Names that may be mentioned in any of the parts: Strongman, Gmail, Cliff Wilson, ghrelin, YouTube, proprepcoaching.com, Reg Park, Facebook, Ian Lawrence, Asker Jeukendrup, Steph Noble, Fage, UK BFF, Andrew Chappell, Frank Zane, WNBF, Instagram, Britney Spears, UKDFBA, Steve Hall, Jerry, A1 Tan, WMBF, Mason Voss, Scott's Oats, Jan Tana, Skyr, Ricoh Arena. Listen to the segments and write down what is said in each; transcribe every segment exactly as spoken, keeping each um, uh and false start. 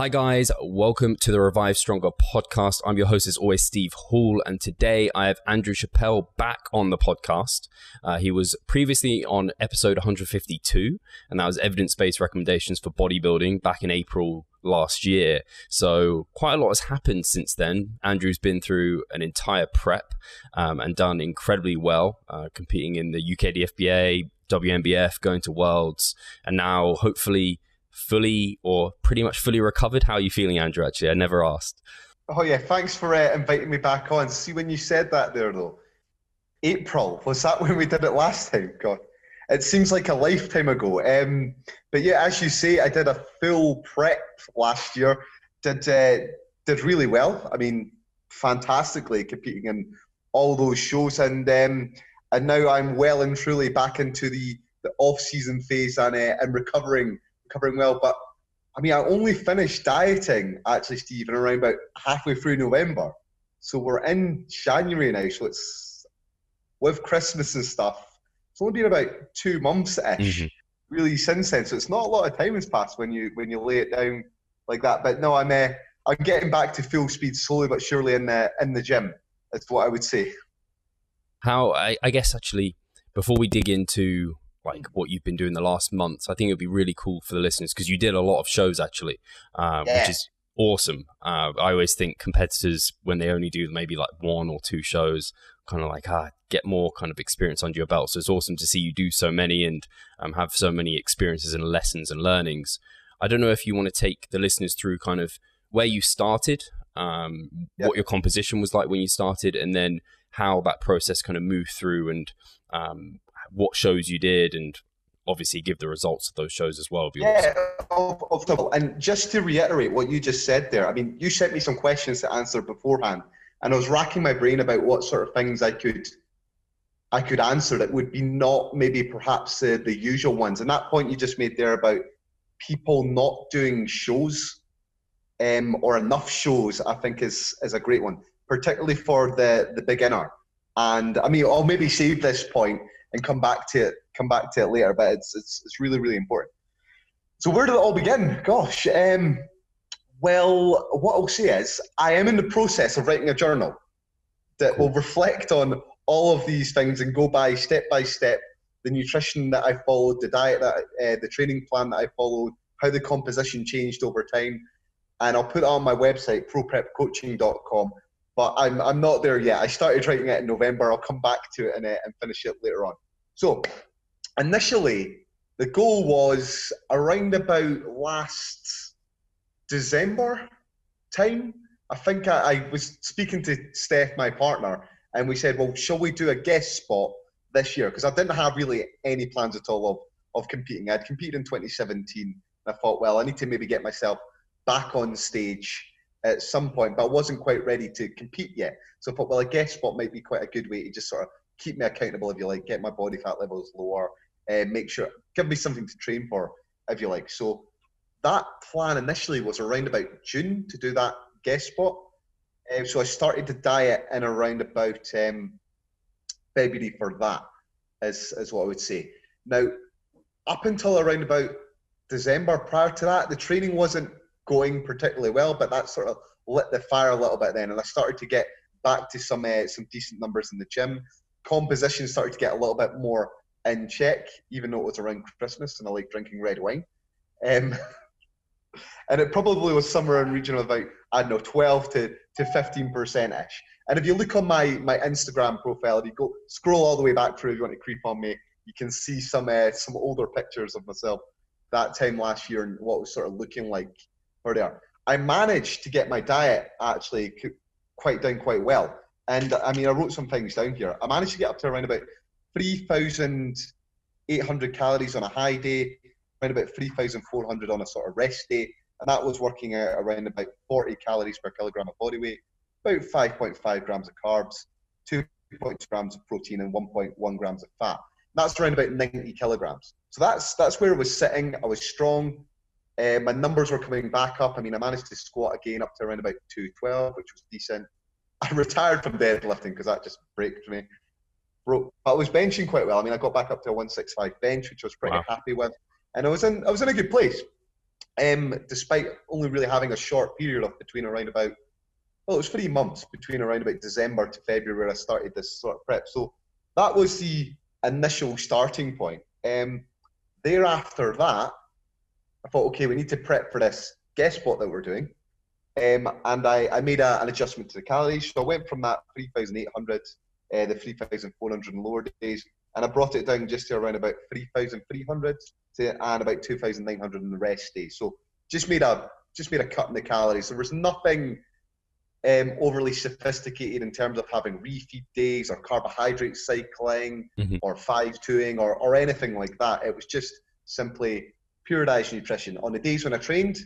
Hi guys, welcome to the Revive Stronger podcast. I'm your host as always, Steve Hall, and today I have Andrew Chappell back on the podcast. Uh, he was previously on episode one hundred fifty-two, and that was evidence-based recommendations for bodybuilding back in April last year. So quite a lot has happened since then. Andrew's been through an entire prep um, and done incredibly well, uh, competing in the U K D F B A, W N B F, going to Worlds, and now hopefully fully or pretty much fully recovered. How are you feeling, Andrew? Actually, I never asked. Oh yeah, thanks for uh, inviting me back on. See, when you said that there though, April, was that when we did it last time? God, it seems like a lifetime ago. Um, but yeah, as you say, I did a full prep last year. Did uh, did really well. I mean, fantastically, competing in all those shows, and um, and now I'm well and truly back into the the off season phase and uh, and recovering. Covering well, but I mean, I only finished dieting actually, Steve, in around about halfway through November. So we're in January now, so it's with Christmas and stuff. It's only been about two months ish, mm-hmm. really since then. So it's not a lot of time has passed when you when you lay it down like that. But no, I'm uh, I'm getting back to full speed slowly but surely in the in the gym. That's what I would say. How I, I guess actually before we dig into like what you've been doing the last month, I think it'd be really cool for the listeners because you did a lot of shows actually, um, yeah. which is awesome. Uh, I always think competitors when they only do maybe like one or two shows, kind of like ah, get more kind of experience under your belt. So it's awesome to see you do so many and um, have so many experiences and lessons and learnings. I don't know if you want to take the listeners through kind of where you started, um, yep. what your composition was like when you started, and then how that process kind of moved through and. Um, what shows you did and obviously give the results of those shows as well. Yeah, of, of double. And just to reiterate what you just said there, I mean, you sent me some questions to answer beforehand and I was racking my brain about what sort of things I could I could answer that would be not maybe perhaps uh, the usual ones. And that point you just made there about people not doing shows um, or enough shows, I think is, is a great one, particularly for the, the beginner. And I mean, I'll maybe save this point and come back to it. Come back to it later, but it's it's it's really really important. So where did it all begin? Gosh, um, well, what I'll say is I am in the process of writing a journal that will reflect on all of these things and go by step by step the nutrition that I followed, the diet that uh, the training plan that I followed, how the composition changed over time, and I'll put it on my website pro prep coaching dot com. But I'm, I'm not there yet. I started writing it in November. I'll come back to it and, uh, and finish it later on. So initially, the goal was around about last December time. I think I, I was speaking to Steph, my partner, and we said, well, shall we do a guest spot this year? Because I didn't have really any plans at all of, of competing. I'd competed in twenty seventeen. And I thought, well, I need to maybe get myself back on stage at some point, but I wasn't quite ready to compete yet. So I thought, well, a guest spot might be quite a good way to just sort of keep me accountable, if you like, get my body fat levels lower, and make sure, give me something to train for, if you like. So that plan initially was around about June to do that guest spot. Um, so I started the diet in around about um, February for that, is, is what I would say. Now, up until around about December prior to that, the training wasn't going particularly well, but that sort of lit the fire a little bit then, and I started to get back to some uh, some decent numbers in the gym. Composition started to get a little bit more in check, even though it was around Christmas and I like drinking red wine. Um, and it probably was somewhere in the region of about, I don't know, twelve to fifteen percent ish. And if you look on my my Instagram profile, if you go scroll all the way back through, if you want to creep on me, you can see some uh, some older pictures of myself that time last year and what it was sort of looking like. There. I managed to get my diet actually quite down quite well, and I mean I wrote some things down here. I managed to get up to around about three thousand eight hundred calories on a high day, around about three thousand four hundred on a sort of rest day, and that was working out around about forty calories per kilogram of body weight, about five point five grams of carbs, two point two grams of protein, and one point one grams of fat. That's around about ninety kilograms. So that's that's where I was sitting. I was strong. Uh, my numbers were coming back up. I mean, I managed to squat again up to around about two twelve, which was decent. I retired from deadlifting because that just braked me. Broke. But I was benching quite well. I mean, I got back up to a one sixty-five bench, which I was pretty wow. happy with. And I was in I was in a good place. um, despite only really having a short period of between around about, well, it was three months between around about December to February where I started this sort of prep. So that was the initial starting point. Um, thereafter that, I thought, okay, we need to prep for this guest spot that we're doing. Um, and I, I made a, an adjustment to the calories. So I went from that three thousand eight hundred, uh, the three thousand four hundred and lower days, and I brought it down just to around about three thousand three hundred to, and about two thousand nine hundred in the rest days. So just made a just made a cut in the calories. There was nothing um, overly sophisticated in terms of having refeed days or carbohydrate cycling mm-hmm. or five-twoing or, or anything like that. It was just simply pure diet nutrition. On the days when I trained,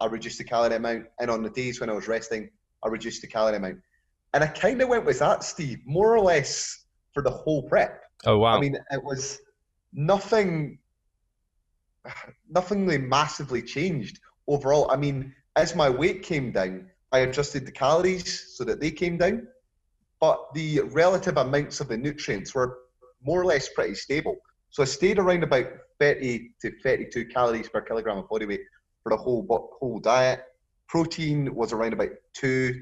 I reduced the calorie amount, and on the days when I was resting, I reduced the calorie amount. And I kind of went with that, Steve, more or less for the whole prep. Oh, wow. I mean, it was nothing, nothing really massively changed overall. I mean, as my weight came down, I adjusted the calories so that they came down, but the relative amounts of the nutrients were more or less pretty stable. So I stayed around about thirty to thirty-two calories per kilogram of body weight for the whole whole diet. Protein was around about two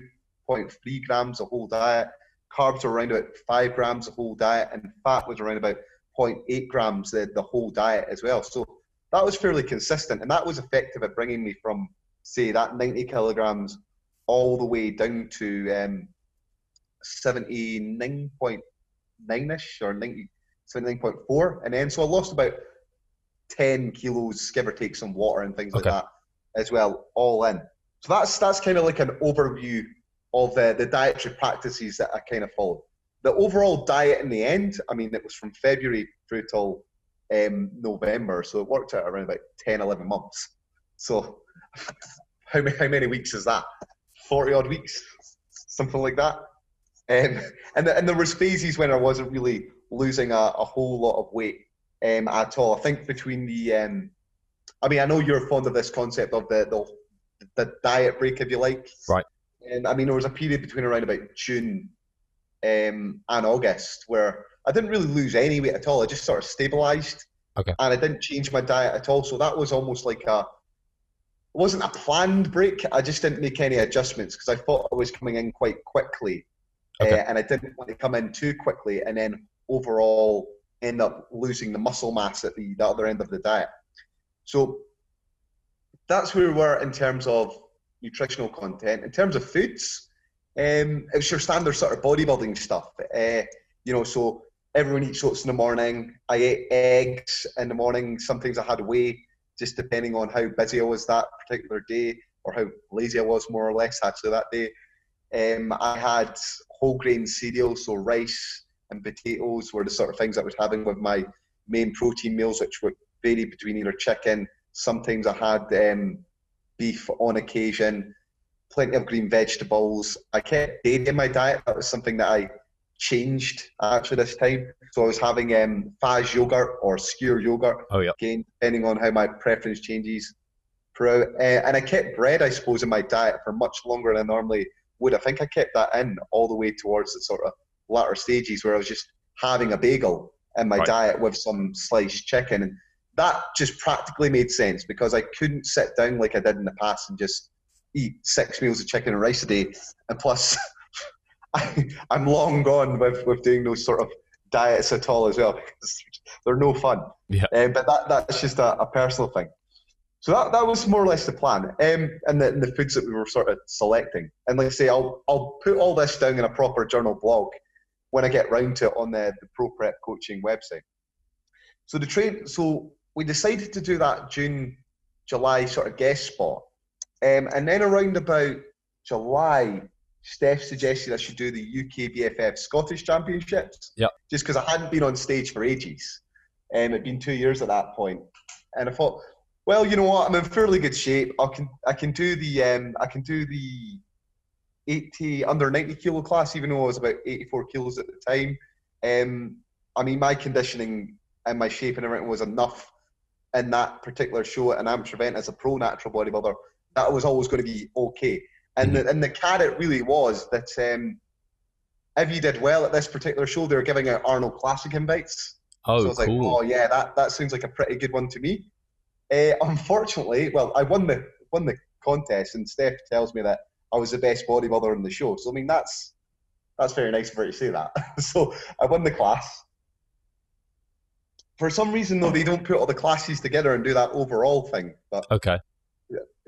point three grams a whole diet. Carbs were around about five grams a whole diet. And fat was around about zero point eight grams the, the whole diet as well. So that was fairly consistent. And that was effective at bringing me from, say, that ninety kilograms all the way down to um, seventy-nine point nine-ish or ninety, seventy-nine point four. And then so I lost about ten kilos, give or take some water and things okay. like that as well, all in. So that's that's kind of like an overview of the, the dietary practices that I kind of followed. The overall diet in the end, I mean, it was from February through till um, November, so it worked out around about ten, eleven months. So how many, how many weeks is that? forty-odd weeks, something like that. Um, and, the, and there was phases when I wasn't really losing a, a whole lot of weight Um, at all. I think between the, um, I mean, I know you're fond of this concept of the the, the diet break, if you like. Right. And um, I mean, there was a period between around about June um, and August where I didn't really lose any weight at all. I just sort of stabilized. Okay. And I didn't change my diet at all. So that was almost like a, it wasn't a planned break. I just didn't make any adjustments because I thought I was coming in quite quickly. Okay. Uh, and I didn't want to come in too quickly and then overall end up losing the muscle mass at the, the other end of the diet. So that's where we were in terms of nutritional content. In terms of foods, um, it was your standard sort of bodybuilding stuff. Uh, you know, so everyone eats oats in the morning. I ate eggs in the morning. Sometimes I had whey, just depending on how busy I was that particular day or how lazy I was more or less actually that day. Um, I had whole grain cereal, so rice and potatoes were the sort of things I was having with my main protein meals, which would vary between either chicken. Sometimes I had um, beef on occasion, plenty of green vegetables. I kept dairy in my diet. That was something that I changed actually this time. So I was having um, Fage yogurt or Skyr yogurt, oh, yeah. again, depending on how my preference changes. Uh, and I kept bread, I suppose, in my diet for much longer than I normally would. I think I kept that in all the way towards the sort of latter stages where I was just having a bagel in my right. diet with some sliced chicken, and that just practically made sense because I couldn't sit down like I did in the past and just eat six meals of chicken and rice a day, and plus I, I'm long gone with, with doing those sort of diets at all as well because they're no fun. Yeah. Um, but that that's just a, a personal thing. So that, that was more or less the plan, um, and, the, and the foods that we were sort of selecting. And like I say, I'll, I'll put all this down in a proper journal blog when I get round to it on the, the Pro Prep Coaching website. So the train, so we decided to do that June, July sort of guest spot. Um, and then around about July, Steph suggested I should do the U K B F F Scottish Championships. Yep. Just because I hadn't been on stage for ages. Um, it'd been two years at that point. And I thought, well, you know what, I'm in fairly good shape. I can I can do the um, I can do the eighty under ninety kilo class, even though I was about eighty-four kilos at the time. Um, I mean, my conditioning and my shape and everything was enough in that particular show at an amateur event as a pro natural bodybuilder. That was always going to be okay. And mm-hmm. the, and the carrot really was that um, if you did well at this particular show, they were giving out Arnold Classic invites. Oh, so I was cool. like, oh yeah, that, that sounds like a pretty good one to me. Uh, unfortunately, well, I won the won the contest, and Steph tells me that I was the best bodybuilder on the show. So I mean, that's that's very nice of her to say that. So I won the class. For some reason, though, they don't put all the classes together and do that overall thing. But okay,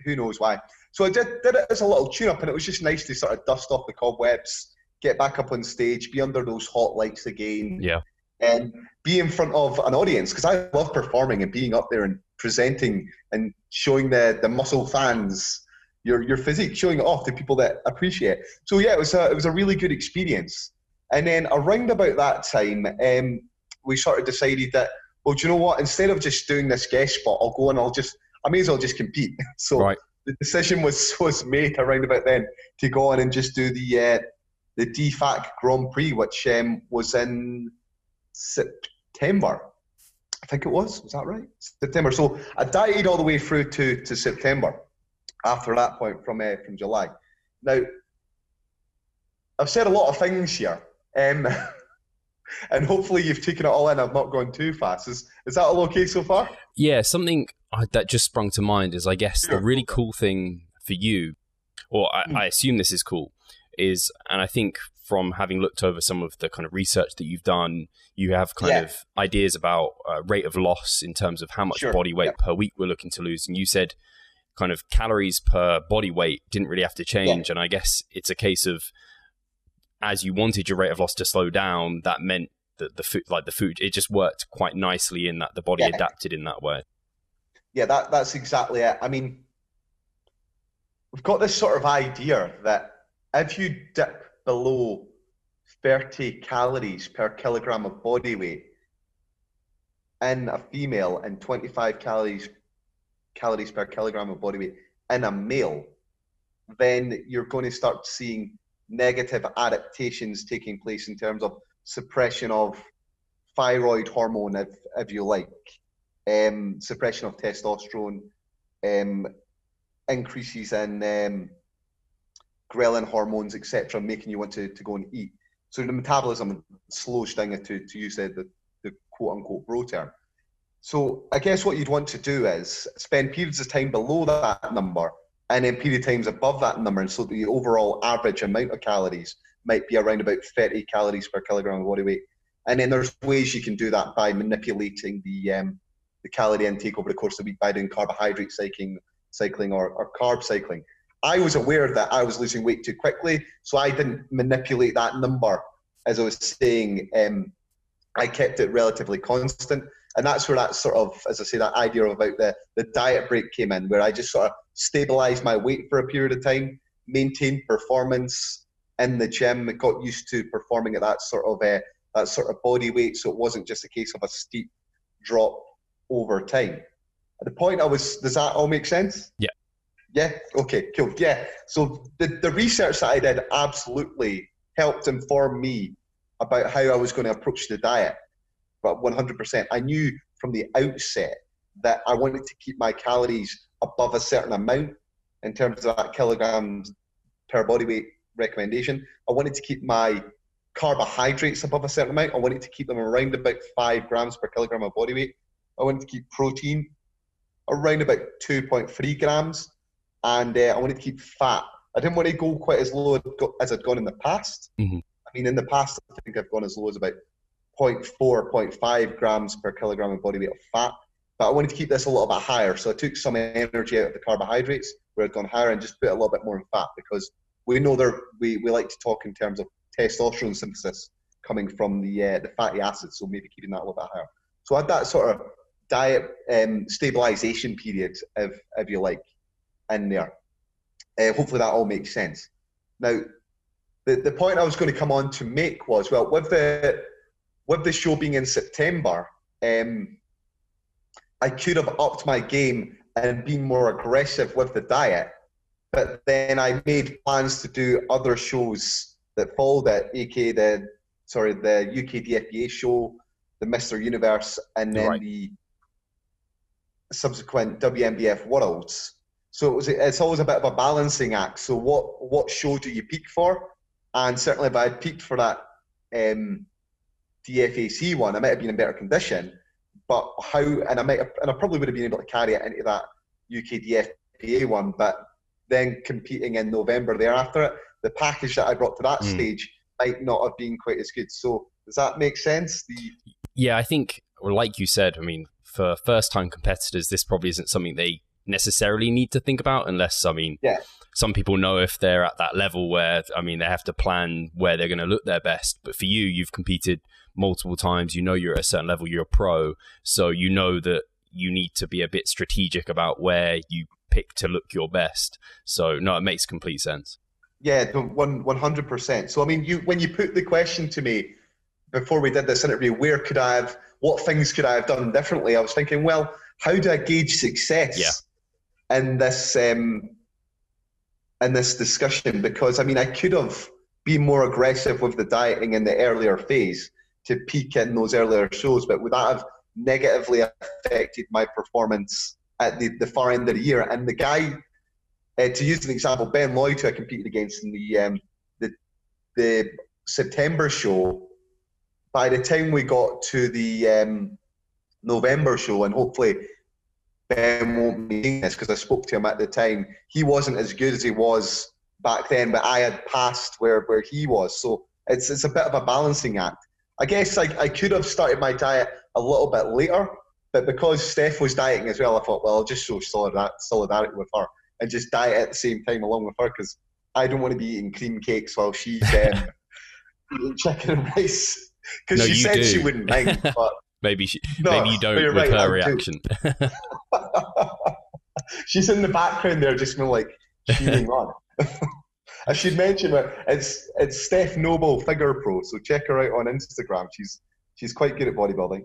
who knows why? So I did did it as a little tune up, and it was just nice to sort of dust off the cobwebs, get back up on stage, be under those hot lights again, yeah, and be in front of an audience, because I love performing and being up there and presenting and showing the the muscle fans your your physique, showing it off to people that appreciate. So yeah, it was a, it was a really good experience. And then around about that time, um, we sort of decided that, well, do you know what? Instead of just doing this guest spot, I'll go and I'll just I may as well just compete. So right. the decision was was made around about then to go on and just do the uh, the D F A C Grand Prix, which um, was in September. I think it was. Was that right? September. So I dieted all the way through to, to September after that point from uh, from July. Now, I've said a lot of things here, um, and hopefully you've taken it all in. I've not gone too fast. Is, is that all okay so far? Yeah, something that just sprung to mind is, I guess, the really cool thing for you, or I, mm. I assume this is cool, is, and I think from having looked over some of the kind of research that you've done, you have kind yeah. of ideas about uh, rate of loss in terms of how much sure. body weight yeah. per week we're looking to lose. And you said kind of calories per body weight didn't really have to change. Yeah. And I guess it's a case of, as you wanted your rate of loss to slow down, that meant that the food, like the food, it just worked quite nicely in that the body yeah. adapted in that way. Yeah, that, that's exactly it. I mean, we've got this sort of idea that if you dip below thirty calories per kilogram of body weight in a female and twenty-five calories calories per kilogram of body weight in a male, then you're going to start seeing negative adaptations taking place in terms of suppression of thyroid hormone, if, if you like, um, suppression of testosterone, um, increases in um, ghrelin hormones, et cetera, making you want to, to go and eat. So the metabolism slows down, to, to use the, the, the quote-unquote bro term. So I guess what you'd want to do is spend periods of time below that number and then period of times above that number, and so the overall average amount of calories might be around about thirty calories per kilogram of body weight. And then there's ways you can do that by manipulating the um, the calorie intake over the course of the week by doing carbohydrate cycling, cycling or, or carb cycling. I was aware that I was losing weight too quickly, so I didn't manipulate that number. As I was saying, um, I kept it relatively constant. And that's where that sort of, as I say, that idea about the, the diet break came in, where I just sort of stabilised my weight for a period of time, maintained performance in the gym, got used to performing at that sort of uh, that sort of body weight, so it wasn't just a case of a steep drop over time. At the point I was, does that all make sense? Yeah. Yeah? Okay, cool. Yeah. So the, the research that I did absolutely helped inform me about how I was going to approach the diet. But one hundred percent, I knew from the outset that I wanted to keep my calories above a certain amount in terms of that kilograms per body weight recommendation. I wanted to keep my carbohydrates above a certain amount. I wanted to keep them around about five grams per kilogram of body weight. I wanted to keep protein around about two point three grams. And uh, I wanted to keep fat. I didn't want to go quite as low as I'd gone in the past. Mm-hmm. I mean, in the past, I think I've gone as low as about zero point four, zero point five grams per kilogram of body weight of fat. But I wanted to keep this a little bit higher. So I took some energy out of the carbohydrates where I'd gone higher and just put a little bit more in fat, because we know there, we, we like to talk in terms of testosterone synthesis coming from the uh, the fatty acids, so maybe keeping that a little bit higher. So I had that sort of diet um, stabilisation period, if, if you like, in there. Uh, hopefully that all makes sense. Now, the, the point I was going to come on to make was, well, with the... With the show being in September, um, I could have upped my game and been more aggressive with the diet, but then I made plans to do other shows that followed it, aka the sorry the U K D F B A show, the Mister Universe, and then right. the subsequent W M B F Worlds. So it was it's always a bit of a balancing act. So what what show do you peak for? And certainly, if I had peaked for that Um, D F A C one, I might have been in better condition, but how, and I might have, and I probably would have been able to carry it into that U K D F B A one, but then competing in November thereafter, it, the package that I brought to that mm. stage might not have been quite as good. So does that make sense? The yeah, I think, well, like you said, I mean, for first-time competitors, this probably isn't something they necessarily need to think about unless, I mean, yeah. some people know if they're at that level where, I mean, they have to plan where they're going to look their best. But for you, you've competed multiple times. You know you're at a certain level, you're a pro. So you know that you need to be a bit strategic about where you pick to look your best. So, no, it makes complete sense. Yeah, one hundred percent. So, I mean, you when you put the question to me before we did this interview, where could I have, what things could I have done differently? I was thinking, well, how do I gauge success yeah. in this um, in this discussion? Because, I mean, I could have been more aggressive with the dieting in the earlier phase to peak in those earlier shows, but would that have negatively affected my performance at the, the far end of the year? And the guy... Uh, to use an example, Ben Lloyd, who I competed against in the, um, the the September show, by the time we got to the um, November show, and hopefully Ben won't be doing this because I spoke to him at the time, he wasn't as good as he was back then, but I had passed where, where he was. So it's it's a bit of a balancing act. I guess I, I could have started my diet a little bit later, but because Steph was dieting as well, I thought, well, I'll just show solidarity with her and just diet at the same time along with her, because I don't want to be eating cream cakes while she's um, eating chicken and rice. Because no, she said do. she wouldn't mind, but maybe she, no, maybe you don't with right, her I reaction. She's in the background there, just going like cheering on. I should mention that it's it's Steph Noble, Figure Pro, so check her out on Instagram. She's she's quite good at bodybuilding.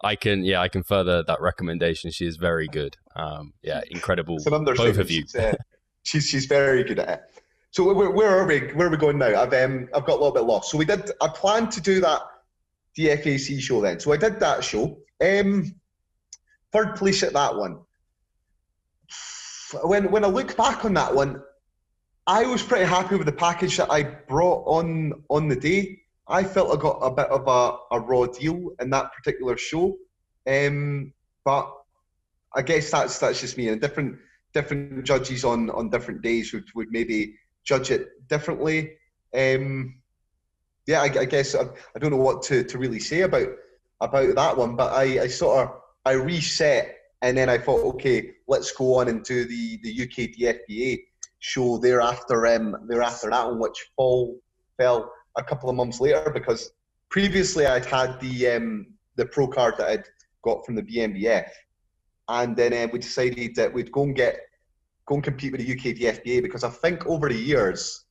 I can, yeah, I can further that recommendation. She is very good. Um, yeah, incredible. It's an understatement. Both of you. She's, uh, she's she's very good at it. So where, where are we? Where are we going now? I've um, I've got a little bit lost. So we did. I planned to do that D F A C show then. So I did that show. Um, third place at that one. When when I look back on that one, I was pretty happy with the package that I brought on on the day. I felt I got a bit of a, a raw deal in that particular show, um, but I guess that's that's just me. And different different judges on, on different days would, would maybe judge it differently. Um, yeah, I, I guess I, I don't know what to, to really say about about that one. But I, I sort of I reset, and then I thought, okay, let's go on and do the the U K D F B A show thereafter. Um, thereafter that one, which fall fell. a couple of months later, because previously I'd had the um, the pro card that I'd got from the W M B F, and then uh, we decided that we'd go and get go and compete with the U K D F B A, because I think over the years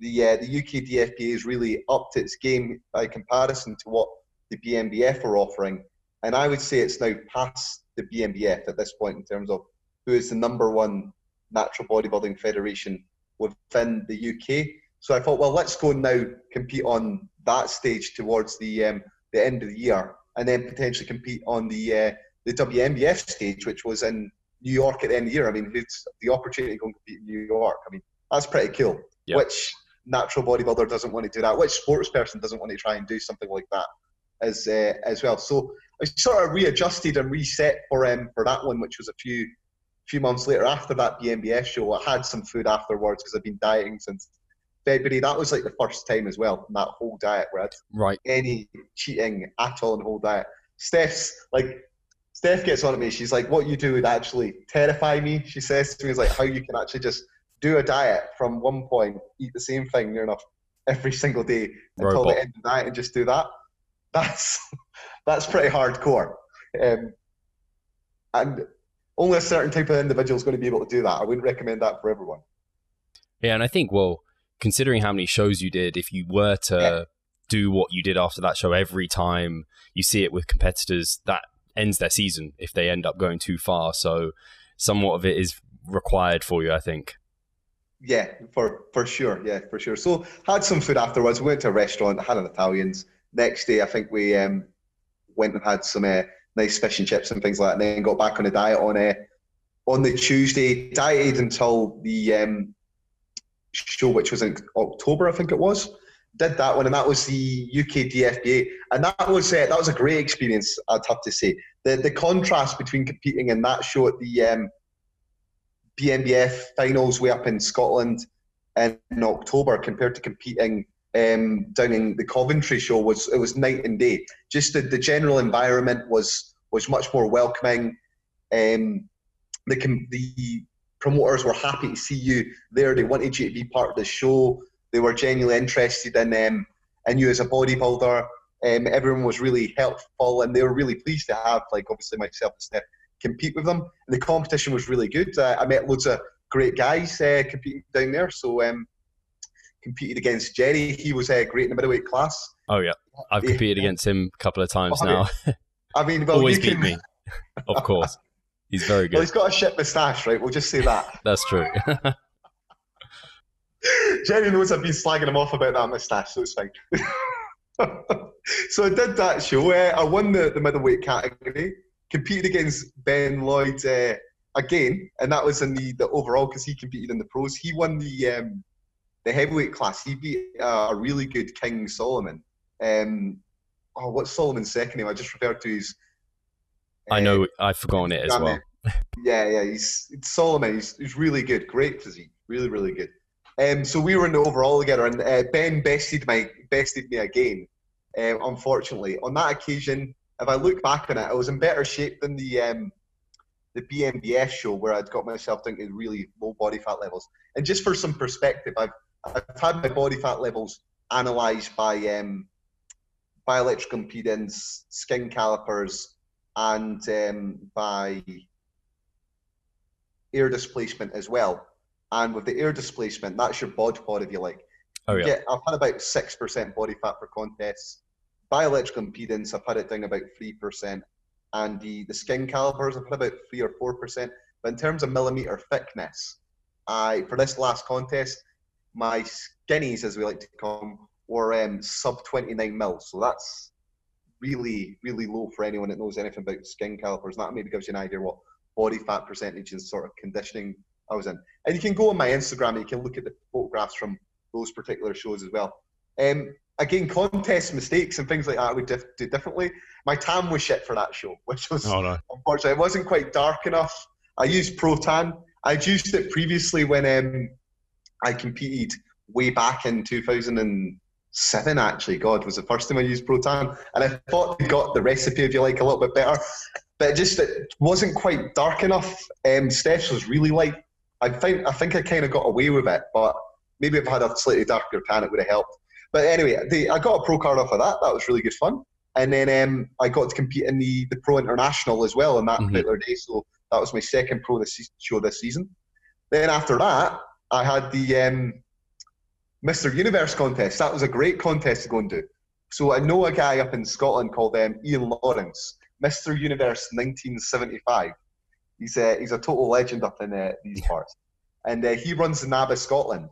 the uh, the U K D F B A has really upped its game by comparison to what the B M B F are offering, and I would say it's now past the B M B F at this point in terms of who is the number one natural bodybuilding federation within the U K. So I thought, well, let's go now compete on that stage towards the um, the end of the year, and then potentially compete on the uh, the W N B F stage, which was in New York at the end of the year. I mean, it's the opportunity to go and compete in New York. I mean, that's pretty cool. Yeah. Which natural bodybuilder doesn't want to do that? Which sports person doesn't want to try and do something like that as uh, as well? So I sort of readjusted and reset for um, for that one, which was a few few months later after that B M B F show. I had some food afterwards because I've been dieting since February. That was like the first time as well in that whole diet where I had right. any cheating at all in the whole diet. Steph's like, Steph gets on at me. She's like, what you do would actually terrify me. She says to me, it's like how you can actually just do a diet from one point, eat the same thing near enough every single day until Robot. the end of the diet and just do that. That's, that's pretty hardcore. Um, and only a certain type of individual is going to be able to do that. I wouldn't recommend that for everyone. Yeah. And I think, well, considering how many shows you did, if you were to yeah. do what you did after that show every time, you see it with competitors, that ends their season if they end up going too far. So somewhat of it is required for you, I think. Yeah, for, for sure. Yeah, for sure. So had some food afterwards. We went to a restaurant, had an Italian's. Next day, I think we um, went and had some uh, nice fish and chips and things like that, and then got back on a diet on, uh, on the Tuesday. Dieted until the... Um, show, which was in October, I think it was, did that one, and that was the U K D F B A, and that was uh, that was a great experience, I'd have to say. The the contrast between competing in that show at the um, B N B F finals way up in Scotland in October compared to competing um, down in the Coventry show was it was night and day. Just the, the general environment was was much more welcoming. Um, the the promoters were happy to see you there. They wanted you to be part of the show. They were genuinely interested in, um, in you as a bodybuilder. Um, everyone was really helpful, and they were really pleased to have, like, obviously myself and Steph compete with them. And the competition was really good. Uh, I met loads of great guys uh, competing down there. So um, competed against Jerry. He was uh, great in the middleweight class. Oh, yeah. I've competed yeah. against him a couple of times oh, now. Yeah. I mean, well, always beat can... me, of course. He's very good. Well, he's got a shit moustache, right? We'll just say that. That's true. Jerry knows I've been slagging him off about that moustache, so it's fine. So I did that show. Uh, I won the, the middleweight category, competed against Ben Lloyd uh, again, and that was in the, the overall because he competed in the pros. He won the um, the heavyweight class. He beat uh, a really good King Solomon. Um, oh, what's Solomon's second name? I just referred to his... Uh, I know, I've forgotten it as well. yeah, yeah, he's it's Solomon. He's, he's really good. Great physique. Really, really good. Um, so we were in the overall together, and uh, Ben bested my bested me again. Uh, unfortunately, on that occasion, if I look back on it, I was in better shape than the um, the B M B F show, where I'd got myself down to really low body fat levels. And just for some perspective, I've I've had my body fat levels analysed by um, by electrical impedance, skin calipers, and um, by air displacement as well. And with the air displacement, that's your bod pod, if you like. Oh, yeah. Get, I've had about six percent body fat for contests. Bioelectrical impedance, I've had it down about three percent. And the, the skin calipers, I've had about three or four percent. But in terms of millimetre thickness, I for this last contest, my skinnies, as we like to call them, were um, sub twenty-nine mils. So that's really, really low for anyone that knows anything about skin calipers. That maybe gives you an idea what body fat percentage and sort of conditioning I was in. And you can go on my Instagram and you can look at the photographs from those particular shows as well. Um, again, contest mistakes and things like that I would dif do differently. My tan was shit for that show, which was, oh, no. unfortunately, it wasn't quite dark enough. I used Pro Tan. I'd used it previously when um, I competed way back in two thousand seven, actually. God, was the first time I used Pro Tan. And I thought I got the recipe, if you like, a little bit better. But it just it wasn't quite dark enough. Um, Steph's was really light. I think I think I kind of got away with it, but maybe if I had a slightly darker tan, it would have helped. But anyway, they, I got a pro card off of that. That was really good fun. And then um, I got to compete in the, the Pro International as well on that mm-hmm. particular day. So that was my second pro this show this season. Then after that, I had the um, Mister Universe contest. That was a great contest to go and do. So I know a guy up in Scotland called um, Ian Lawrence, Mister Universe nineteen seventy-five. He's a, he's a total legend up in uh, these parts. And uh, he runs the NABBA Scotland.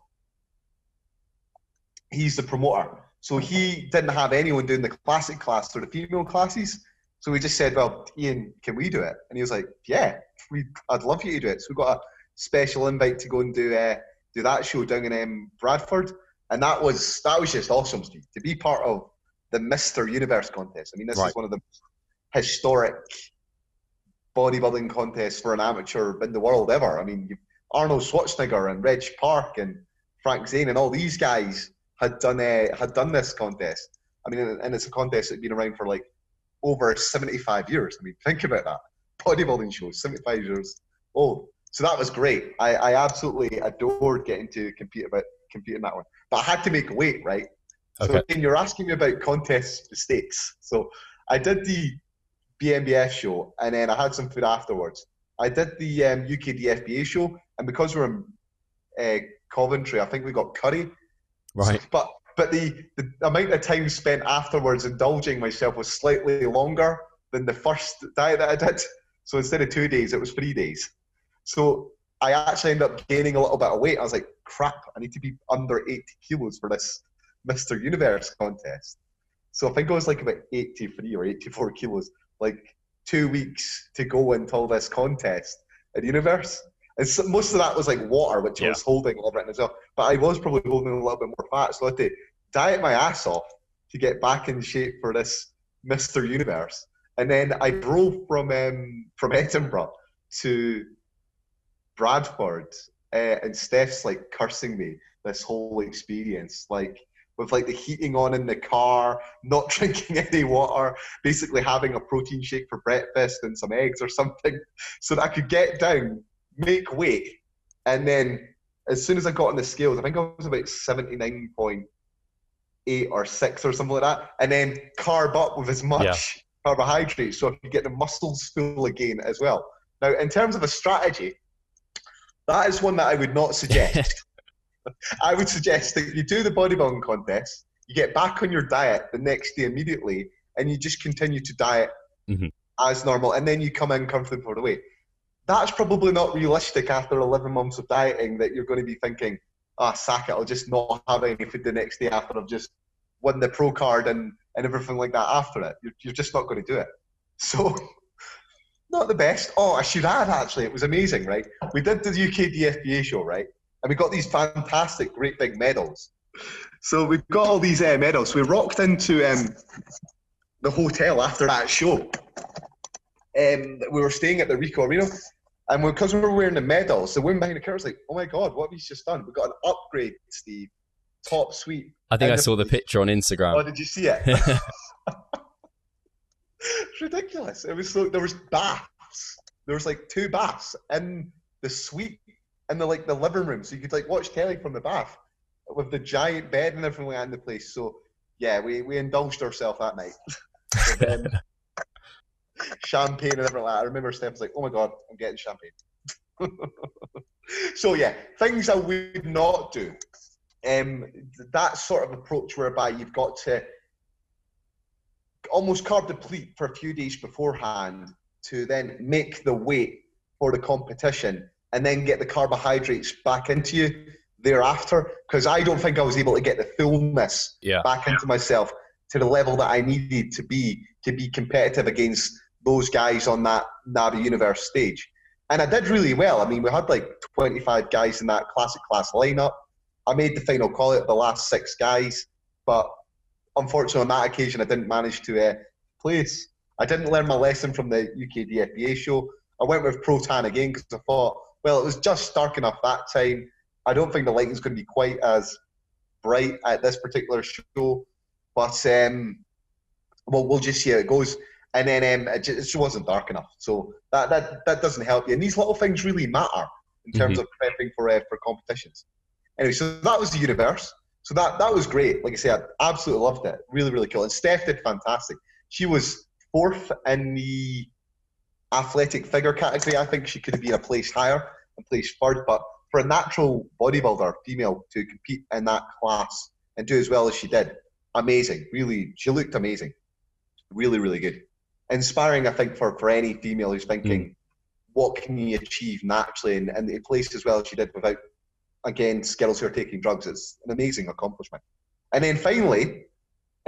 He's the promoter. So he didn't have anyone doing the classic class or the female classes. So we just said, well, Ian, can we do it? And he was like, yeah, we, I'd love you to do it. So we got a special invite to go and do uh, do that show down in um, Bradford. And that was that was just awesome, Steve, to be part of the Mister Universe contest. I mean, this right. is one of the historic bodybuilding contest for an amateur in the world ever. I mean, you, Arnold Schwarzenegger and Reg Park and Frank Zane and all these guys had done uh, had done this contest. I mean, and it's a contest that's been around for like over seventy-five years. I mean, think about that. Bodybuilding shows, seventy-five years old. So that was great. I, I absolutely adored getting to compete about competing that one. But I had to make weight, right? Okay. So again, you're asking me about contest mistakes. So I did the B M B F show, and then I had some food afterwards. I did the um, U K D F B A show, and because we were in uh, Coventry, I think we got curry. Right. So, but but the, the amount of time spent afterwards indulging myself was slightly longer than the first diet that I did. So instead of two days, it was three days. So I actually ended up gaining a little bit of weight. I was like, crap, I need to be under eighty kilos for this Mister Universe contest. So I think I was like about eighty-three or eighty-four kilos. Like two weeks to go until this contest at Universe. And so most of that was like water, which yeah. I was holding a little bit as well. But I was probably holding a little bit more fat, so I had to diet my ass off to get back in shape for this Mister Universe. And then I drove from um, from Edinburgh to Bradford, uh, and Steph's like cursing me this whole experience, like with like the heating on in the car, not drinking any water, basically having a protein shake for breakfast and some eggs or something so that I could get down, make weight. And then as soon as I got on the scales, I think I was about seventy-nine point eight or six or something like that, and then carb up with as much yeah. carbohydrates so I could get the muscles full again as well. Now, in terms of a strategy, that is one that I would not suggest. I would suggest that you do the bodybuilding contest, you get back on your diet the next day immediately, and you just continue to diet mm-hmm. as normal, and then you come in comfortably for the weight. That's probably not realistic after eleven months of dieting, that you're going to be thinking, ah, oh, sack it, I'll just not have any food the next day after I've just won the pro card and, and everything like that after it. You're, you're just not going to do it. So... not the best. Oh, I should add, actually, it was amazing, right? We did the U K D F B A show, right? And we got these fantastic, great big medals. So we got all these uh, medals. We rocked into um, the hotel after that show. Um, we were staying at the Ricoh Arena. And because we were wearing the medals, the woman behind the curtain was like, oh my God, what have you just done? We got an upgrade, Steve. Top suite. I think I saw the picture on Instagram. Oh, did you see it? It's ridiculous. It was so, there was baths. There was like two baths in the suite and the like the living room, so you could like watch telly from the bath with the giant bed and everything like that in the place. So yeah, we we indulged ourselves that night. With, um, champagne and everything like that. I remember Steph was like, "Oh my God, I'm getting champagne." So yeah, things I would not do. Um, that sort of approach whereby you've got to almost carb deplete for a few days beforehand to then make the weight for the competition and then get the carbohydrates back into you thereafter, because I don't think I was able to get the fullness yeah. back into myself to the level that I needed to be to be competitive against those guys on that NABBA Universe stage. And I did really well. I mean, we had like twenty-five guys in that classic class lineup. I made the final call out of the last six guys, but unfortunately, on that occasion, I didn't manage to uh, place. I didn't learn my lesson from the U K D F B A show. I went with Pro Tan again because I thought, well, it was just dark enough that time. I don't think the lighting's going to be quite as bright at this particular show. But, um, well, we'll just see how it goes. And then um, it just wasn't dark enough. So that, that, that doesn't help you. And these little things really matter in terms mm-hmm. of prepping for, uh, for competitions. Anyway, so that was the universe. So that, that was great. Like I say, I absolutely loved it. Really, really cool. And Steph did fantastic. She was fourth in the athletic figure category. I think she could have been a place higher and placed third. But for a natural bodybuilder, female, to compete in that class and do as well as she did, amazing. Really, she looked amazing. Really, really good. Inspiring, I think, for, for any female who's thinking, mm. what can you achieve naturally? And, and it placed as well as she did without... again, girls who are taking drugs. It's an amazing accomplishment. And then finally,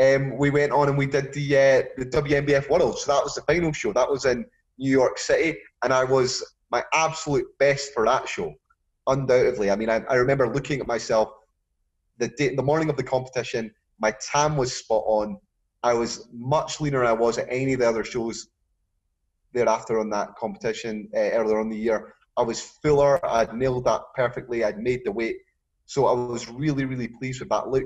um, we went on and we did the uh, the W N B F World. So that was the final show. That was in New York City, and I was my absolute best for that show, undoubtedly. I mean, I, I remember looking at myself the day, the morning of the competition. My T A M was spot on. I was much leaner than I was at any of the other shows thereafter on that competition uh, earlier on the year. I was fuller, I'd nailed that perfectly, I'd made the weight. So I was really, really pleased with that look.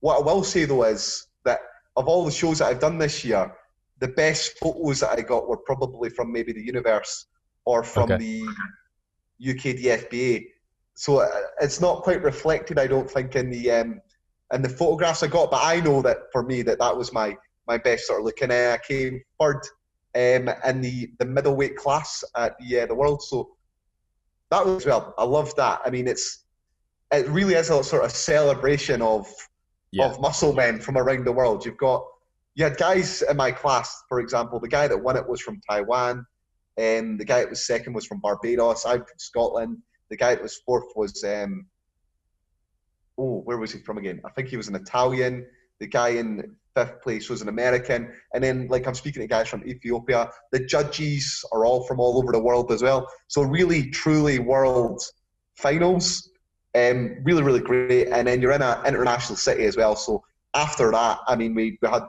What I will say though is that of all the shows that I've done this year, the best photos that I got were probably from maybe the Universe or from okay. the U K D F B A. So it's not quite reflected, I don't think, in the um, in the photographs I got, but I know that for me that that was my, my best sort of look. And I came third um, in the, the middleweight class at the, uh, the World. So that was well. I love that. I mean, it's it really is a sort of celebration of yeah. of muscle men from around the world. You've got you had guys in my class, for example. The guy that won it was from Taiwan, and the guy that was second was from Barbados. I'm from Scotland. The guy that was fourth was um oh, where was he from again? I think he was an Italian. The guy in fifth place was an American. And then, like, I'm speaking to guys from Ethiopia. The judges are all from all over the world as well. So really, truly world finals. Um, really, really great. And then you're in an international city as well. So after that, I mean, we, we had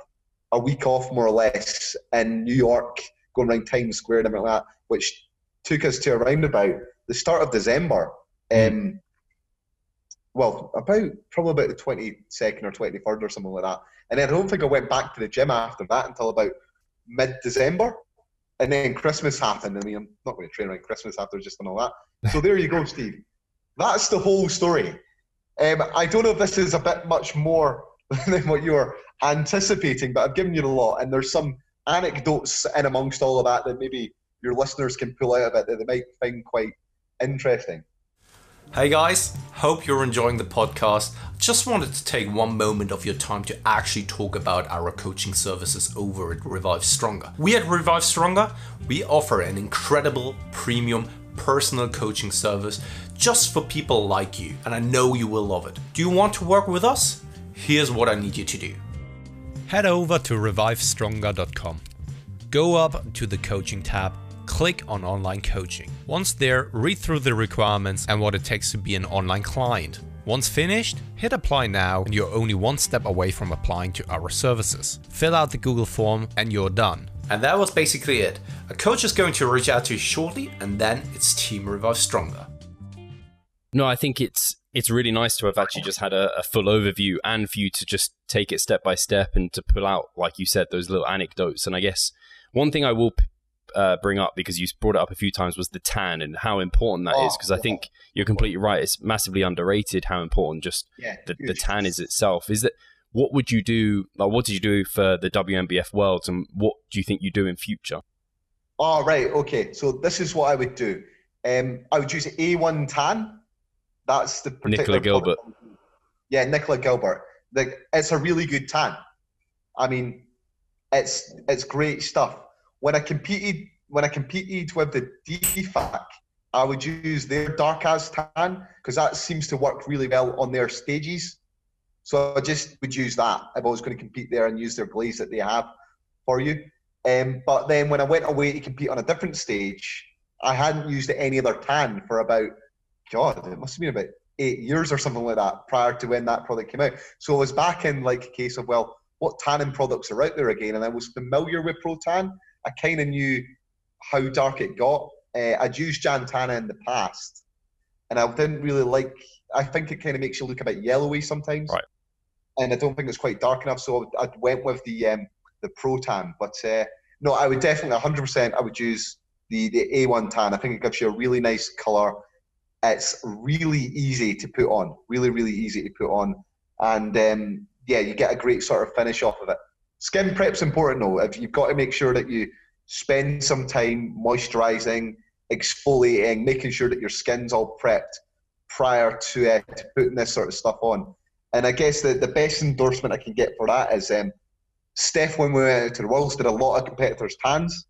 a week off more or less in New York, going around Times Square and everything like that, which took us to around about the start of December. Mm. Um, well, about probably about the twenty-second or twenty-third or something like that. And I don't think I went back to the gym after that until about mid-December. And then Christmas happened. I mean, I'm not going to train around Christmas after just and all that. So there you go, Steve. That's the whole story. Um, I don't know if this is a bit much more than what you were anticipating, but I've given you a lot. And there's some anecdotes in amongst all of that that maybe your listeners can pull out of it that they might find quite interesting. Hey guys, hope you're enjoying the podcast. Just wanted to take one moment of your time to actually talk about our coaching services over at Revive Stronger. We at Revive Stronger, we offer an incredible premium personal coaching service just for people like you, and I know you will love it. Do you want to work with us? Here's what I need you to do. Head over to revive stronger dot com. Go up to the coaching tab, click on online coaching. Once there, read through the requirements and what it takes to be an online client. Once finished, hit apply now and you're only one step away from applying to our services. Fill out the Google form and you're done. And that was basically it. A coach is going to reach out to you shortly, and then it's Team Revive Stronger. No, I think it's it's really nice to have actually just had a, a full overview, and for you to just take it step by step and to pull out, like you said, those little anecdotes. And I guess one thing I will uh, bring up, because you brought it up a few times, was the tan and how important that oh, is. Because I think you're completely right. It's massively underrated how important just yeah, the, the tan is itself. Is that what would you do? Like, what did you do for the W N B F Worlds, and what do you think you do in future? Oh, right. Okay. So this is what I would do. Um, I would use A one Tan. That's the particular Nicola Gilbert. Product. Yeah, Nicola Gilbert. The, it's a really good tan. I mean, it's it's great stuff. When I competed, when I competed with the D F A C, I would use their dark as tan because that seems to work really well on their stages. So I just would use that if I was going to compete there and use their glaze that they have for you. Um, but then when I went away to compete on a different stage, I hadn't used any other tan for about, God, it must have been about eight years or something like that prior to when that product came out. So I was back in like a case of, well, what tanning products are out there again? And I was familiar with Pro Tan. I kind of knew how dark it got. Uh, I'd used Jan Tana in the past, and I didn't really like, I think it kind of makes you look a bit yellowy sometimes. Right. And I don't think it's quite dark enough, so I went with the um, the Pro Tan. But uh, no, I would definitely one hundred percent I would use the the A one Tan. I think it gives you a really nice color. It's really easy to put on, really really easy to put on, and um, yeah, you get a great sort of finish off of it. Skin prep's important though. If you've got to make sure that you spend some time moisturising, exfoliating, making sure that your skin's all prepped prior to, uh, to putting this sort of stuff on. And I guess the, the best endorsement I can get for that is um, Steph, when we went out to the Worlds, did a lot of competitors' tans,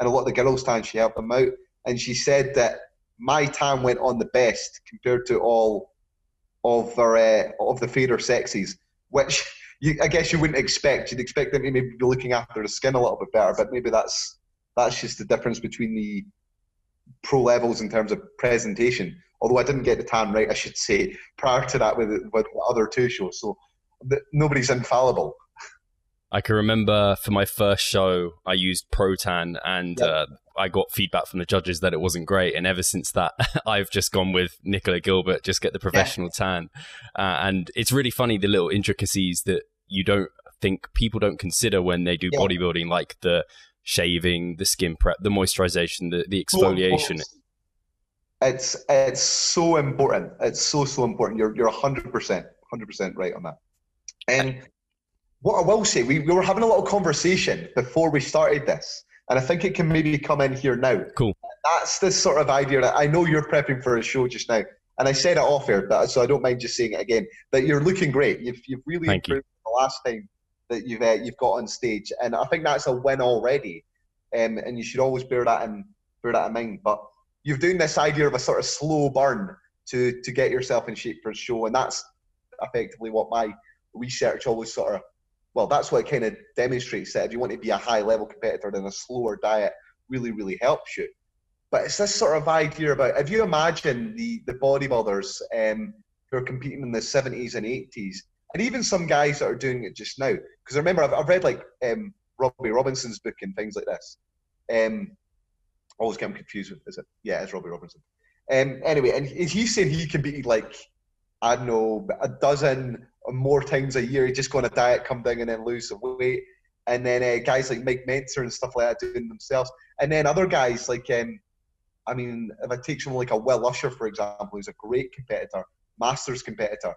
and a lot of the girls' tans, she helped them out. And she said that my tan went on the best compared to all of, their, uh, of the fairer sexes, which you, I guess you wouldn't expect. You'd expect them to maybe be looking after the skin a little bit better, but maybe that's, that's just the difference between the pro levels in terms of presentation. Although I didn't get the tan right, I should say, prior to that with, with the other two shows. So th- nobody's infallible. I can remember for my first show, I used Pro Tan, and yep. uh, I got feedback from the judges that it wasn't great. And ever since that, I've just gone with Nicola Gilbert, just get the professional yeah. tan. Uh, and it's really funny, the little intricacies that you don't think people don't consider when they do yeah. bodybuilding, like the shaving, the skin prep, the moisturization, the, the exfoliation. Oh, It's it's so important. It's so, so important. You're you're one hundred percent right on that. And what I will say, we, we were having a little conversation before we started this, and I think it can maybe come in here now. Cool. That's this sort of idea that I know you're prepping for a show just now, and I said it off air, but so I don't mind just saying it again, that you're looking great. You've, you've really Thank improved you. The last time that you've, uh, you've got on stage, and I think that's a win already, um, and you should always bear that in, bear that in mind. But you're doing this idea of a sort of slow burn to, to get yourself in shape for a show. And that's effectively what my research always sort of, well, that's what it kind of demonstrates, that if you want to be a high level competitor, then a slower diet really, really helps you. But it's this sort of idea about, if you imagine the, the bodybuilders um, who are competing in the seventies and eighties, And even some guys that are doing it just now, because I remember I've, I've read like um, Robbie Robinson's book and things like this. Um, always get him confused with, is it? Yeah, it's Robbie Robinson. Um, anyway, and he's saying he can be like, I don't know, a dozen or more times a year. He'd just go on a diet, come down and then lose some weight. And then uh, guys like Mike Mentzer and stuff like that doing themselves. And then other guys like, um, I mean, if I take someone like a Will Usher, for example, who's a great competitor, Masters competitor.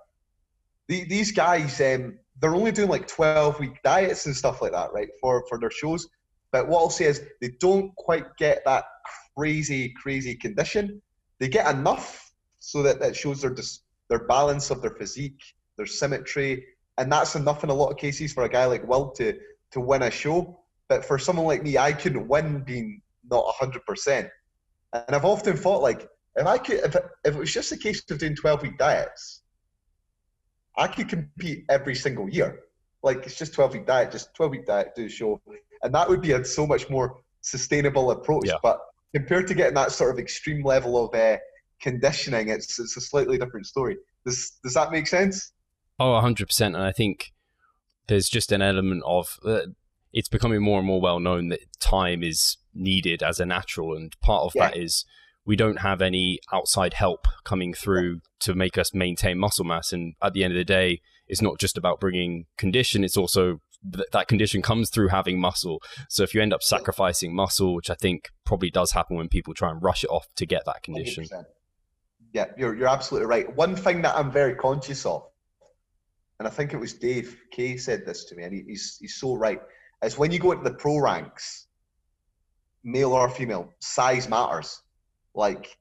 The, these guys, um, they're only doing like twelve-week diets and stuff like that, right, for, for their shows. But what I'll say is they don't quite get that crazy, crazy condition. They get enough so that that shows their dis their balance of their physique, their symmetry, and that's enough in a lot of cases for a guy like Will to to win a show. But for someone like me, I couldn't win being not one hundred percent. And I've often thought, like, if I could, if, if it was just a case of doing twelve-week diets, I could compete every single year. Like, it's just twelve-week diet, just twelve-week diet, do a show. And that would be a so much more sustainable approach. Yeah. But compared to getting that sort of extreme level of uh, conditioning, it's it's a slightly different story. Does, does that make sense? Oh, one hundred percent. And I think there's just an element of, uh, it's becoming more and more well-known that time is needed as a natural. And part of yeah. that is we don't have any outside help coming through to make us maintain muscle mass. And at the end of the day, it's not just about bringing condition. It's also th that condition comes through having muscle. So if you end up sacrificing muscle, which I think probably does happen when people try and rush it off to get that condition. one hundred percent. Yeah, you're, you're absolutely right. One thing that I'm very conscious of, and I think it was Dave Kay said this to me, and he, he's, he's so right, is when you go into the pro ranks, male or female, size matters. Like,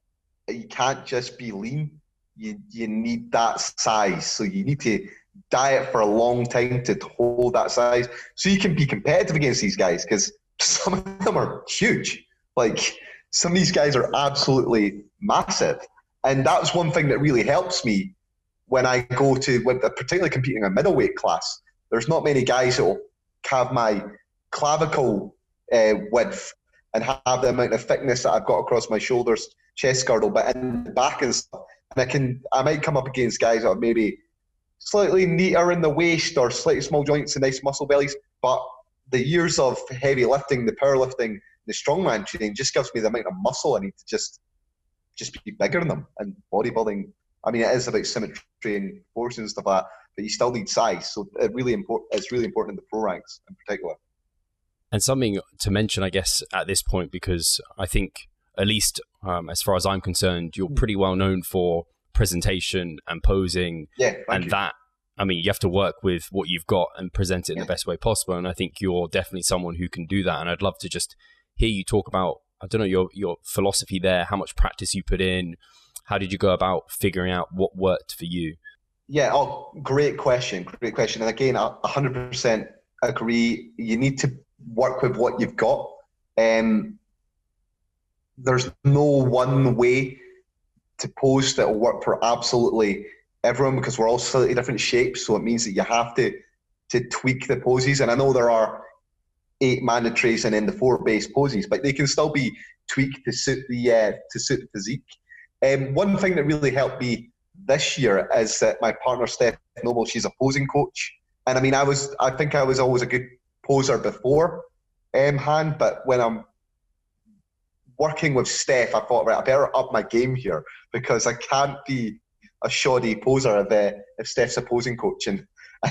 you can't just be lean. You, you need that size. So you need to diet for a long time to hold that size. So you can be competitive against these guys, because some of them are huge. Like, some of these guys are absolutely massive. And that's one thing that really helps me when I go to, when, particularly competing in a middleweight class. There's not many guys that will have my clavicle uh, width and have the amount of thickness that I've got across my shoulders, chest girdle, but in the back and stuff. And I can, I might come up against guys that are maybe slightly neater in the waist or slightly small joints and nice muscle bellies. But the years of heavy lifting, the powerlifting, the strongman training just gives me the amount of muscle I need to just, just be bigger than them. And bodybuilding, I mean, it is about symmetry and proportions and stuff like that, but you still need size. So it really important. It's really important in the pro ranks in particular. And something to mention, I guess, at this point, because I think, at least um, as far as I'm concerned, you're pretty well known for presentation and posing. Yeah, and you. that, I mean, you have to work with what you've got and present it in yeah. the best way possible. And I think you're definitely someone who can do that. And I'd love to just hear you talk about, I don't know, your, your philosophy there, how much practice you put in, how did you go about figuring out what worked for you? Yeah, oh, great question, great question. And again, I one hundred percent agree. You need to work with what you've got. Um, there's no one way to pose that will work for absolutely everyone, because we're all slightly different shapes, so it means that you have to to tweak the poses. And I know there are eight mandatories and then the four base poses, but they can still be tweaked to suit the uh, to suit the physique. Um, one thing that really helped me this year is that my partner Steph Noble, she's a posing coach, and I mean, I was I think I was always a good poser before um, hand, but when I'm working with Steph, I thought, right, I better up my game here, because I can't be a shoddy poser if, uh, if Steph's a posing coach and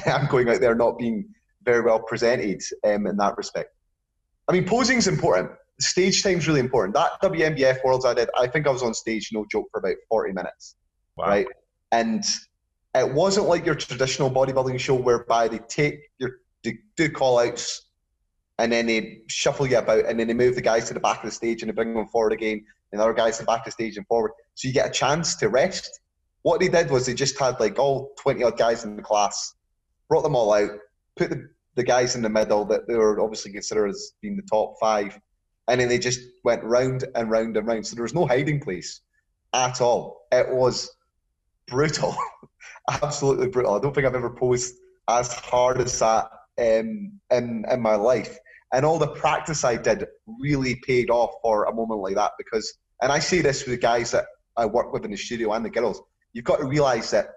I'm going out there not being very well presented um, in that respect. I mean, posing's important. Stage time's really important. That W M B F Worlds I did, I think I was on stage, no joke, for about forty minutes, wow. right? And it wasn't like your traditional bodybuilding show whereby they take your They do call-outs and then they shuffle you about, and then they move the guys to the back of the stage and they bring them forward again, and the other guys to the back of the stage and forward. So you get a chance to rest. What they did was they just had like all twenty-odd guys in the class, brought them all out, put the, the guys in the middle that they were obviously considered as being the top five, and then they just went round and round and round. So there was no hiding place at all. It was brutal, absolutely brutal. I don't think I've ever posed as hard as that Um, in, in my life, and all the practice I did really paid off for a moment like that. Because, and I say this with the guys that I work with in the studio and the girls, you've got to realize that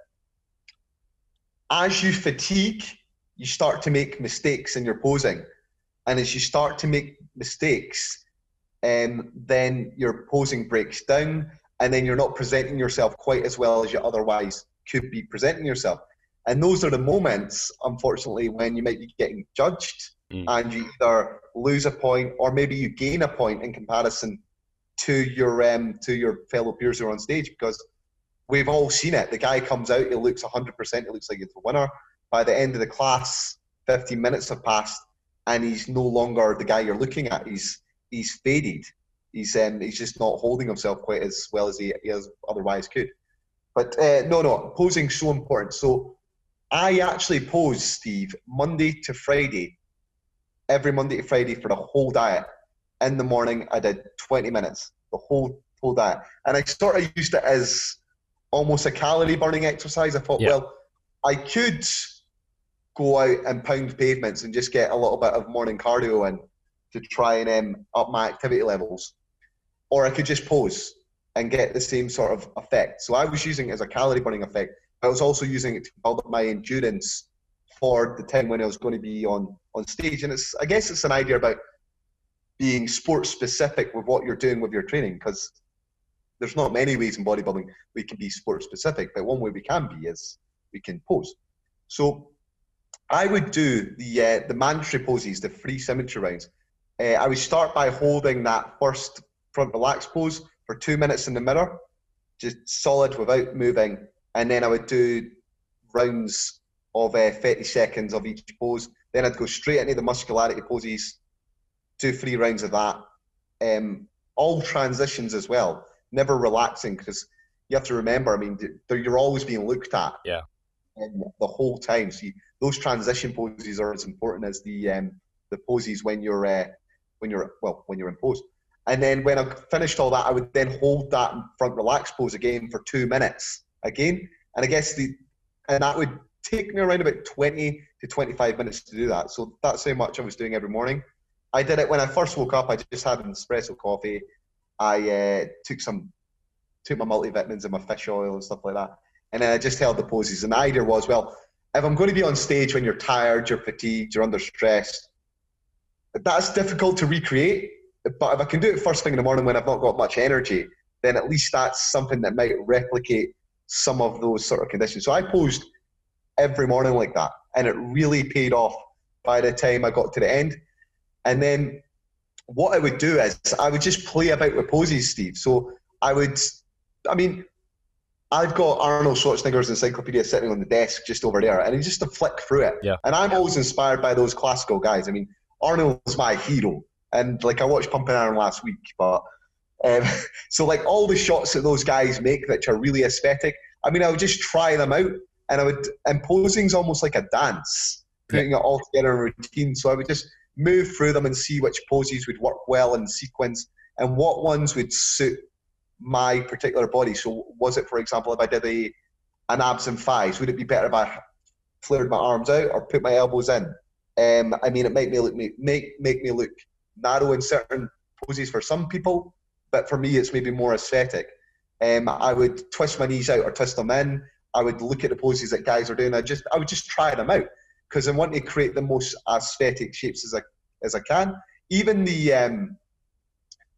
as you fatigue, you start to make mistakes in your posing. And as you start to make mistakes, um, then your posing breaks down, and then you're not presenting yourself quite as well as you otherwise could be presenting yourself. And those are the moments, unfortunately, when you might be getting judged, mm. and you either lose a point or maybe you gain a point in comparison to your um, to your fellow peers who are on stage, because we've all seen it. The guy comes out, he looks one hundred percent, he looks like he's the winner. By the end of the class, fifteen minutes have passed, and he's no longer the guy you're looking at. He's he's faded. He's um, he's just not holding himself quite as well as he, he otherwise could. But uh, no, no, posing's so important. So I actually pose, Steve, Monday to Friday, every Monday to Friday for the whole diet. In the morning, I did twenty minutes, the whole whole diet. And I sort of used it as almost a calorie burning exercise. I thought, yeah. well, I could go out and pound pavements and just get a little bit of morning cardio in to try and um, up my activity levels. Or I could just pose and get the same sort of effect. So I was using it as a calorie burning effect. I was also using it to build up my endurance for the time when I was going to be on, on stage. And it's, I guess it's an idea about being sports specific with what you're doing with your training, because there's not many ways in bodybuilding we can be sports specific, but one way we can be is we can pose. So I would do the uh, the mandatory poses, the free symmetry rounds. Uh, I would start by holding that first front relaxed pose for two minutes in the mirror, just solid without moving. And then I would do rounds of uh, thirty seconds of each pose. Then I'd go straight into the muscularity poses, do three rounds of that. Um, all transitions as well, never relaxing, because you have to remember, I mean, you're always being looked at yeah. um, the whole time. So you, those transition poses are as important as the um, the poses when you're uh, when you're well when you're in pose. And then when I finished all that, I would then hold that front relaxed pose again for two minutes. Again, and I guess the and that would take me around about twenty to twenty-five minutes to do that. So that's how much I was doing every morning. I did it when I first woke up. I just had an espresso coffee. I uh, took some took my multivitamins and my fish oil and stuff like that, and then I just held the poses. And the idea was, well, if I'm going to be on stage when you're tired, you're fatigued, you're under stress, that's difficult to recreate. But if I can do it first thing in the morning when I've not got much energy, then at least that's something that might replicate some of those sort of conditions. So I posed every morning like that, and it really paid off by the time I got to the end. And then what I would do is I would just play about with poses, Steve. So I would, I mean, I've got Arnold Schwarzenegger's encyclopedia sitting on the desk just over there, and it's just to flick through it. Yeah. And I'm always inspired by those classical guys. I mean, Arnold's my hero. And like I watched Pumping Iron last week, but Um, so like all the shots that those guys make which are really aesthetic, I mean, I would just try them out, and I would, and posing's almost like a dance, putting yeah. it all together in a routine. So I would just move through them and see which poses would work well in sequence and what ones would suit my particular body. So was it, for example, if I did a an abs and thighs, would it be better if I flared my arms out or put my elbows in? Um, I mean, it might make me make make me look narrow in certain poses for some people, but for me, it's maybe more aesthetic. Um, I would twist my knees out or twist them in. I would look at the poses that guys are doing. I just, I would just try them out, because I want to create the most aesthetic shapes as I as I can. Even the um,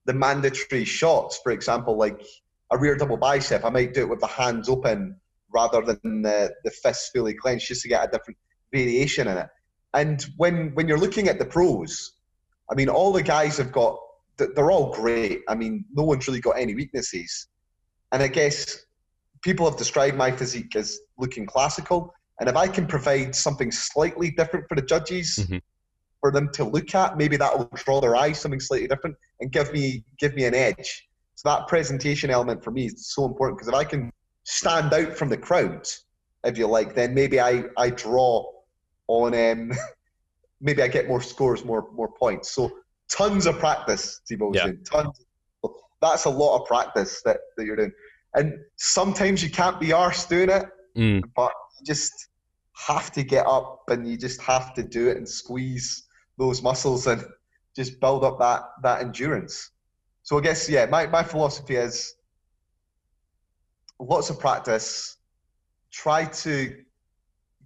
the mandatory shots, for example, like a rear double bicep, I might do it with the hands open rather than the the fists fully clenched, just to get a different variation in it. And when when you're looking at the pros, I mean, all the guys have got, they're all great. I mean, no one's really got any weaknesses. And I guess people have described my physique as looking classical. And if I can provide something slightly different for the judges, mm-hmm. for them to look at, maybe that will draw their eyes, something slightly different, and give me give me an edge. So that presentation element for me is so important, because if I can stand out from the crowd, if you like, then maybe I, I draw on, um, maybe I get more scores, more, more points. So tons of practice, T-Bow yeah. Tons. That's a lot of practice that, that you're doing. And sometimes you can't be arsed doing it, mm. but you just have to get up and you just have to do it and squeeze those muscles and just build up that, that endurance. So I guess, yeah, my, my philosophy is lots of practice. Try to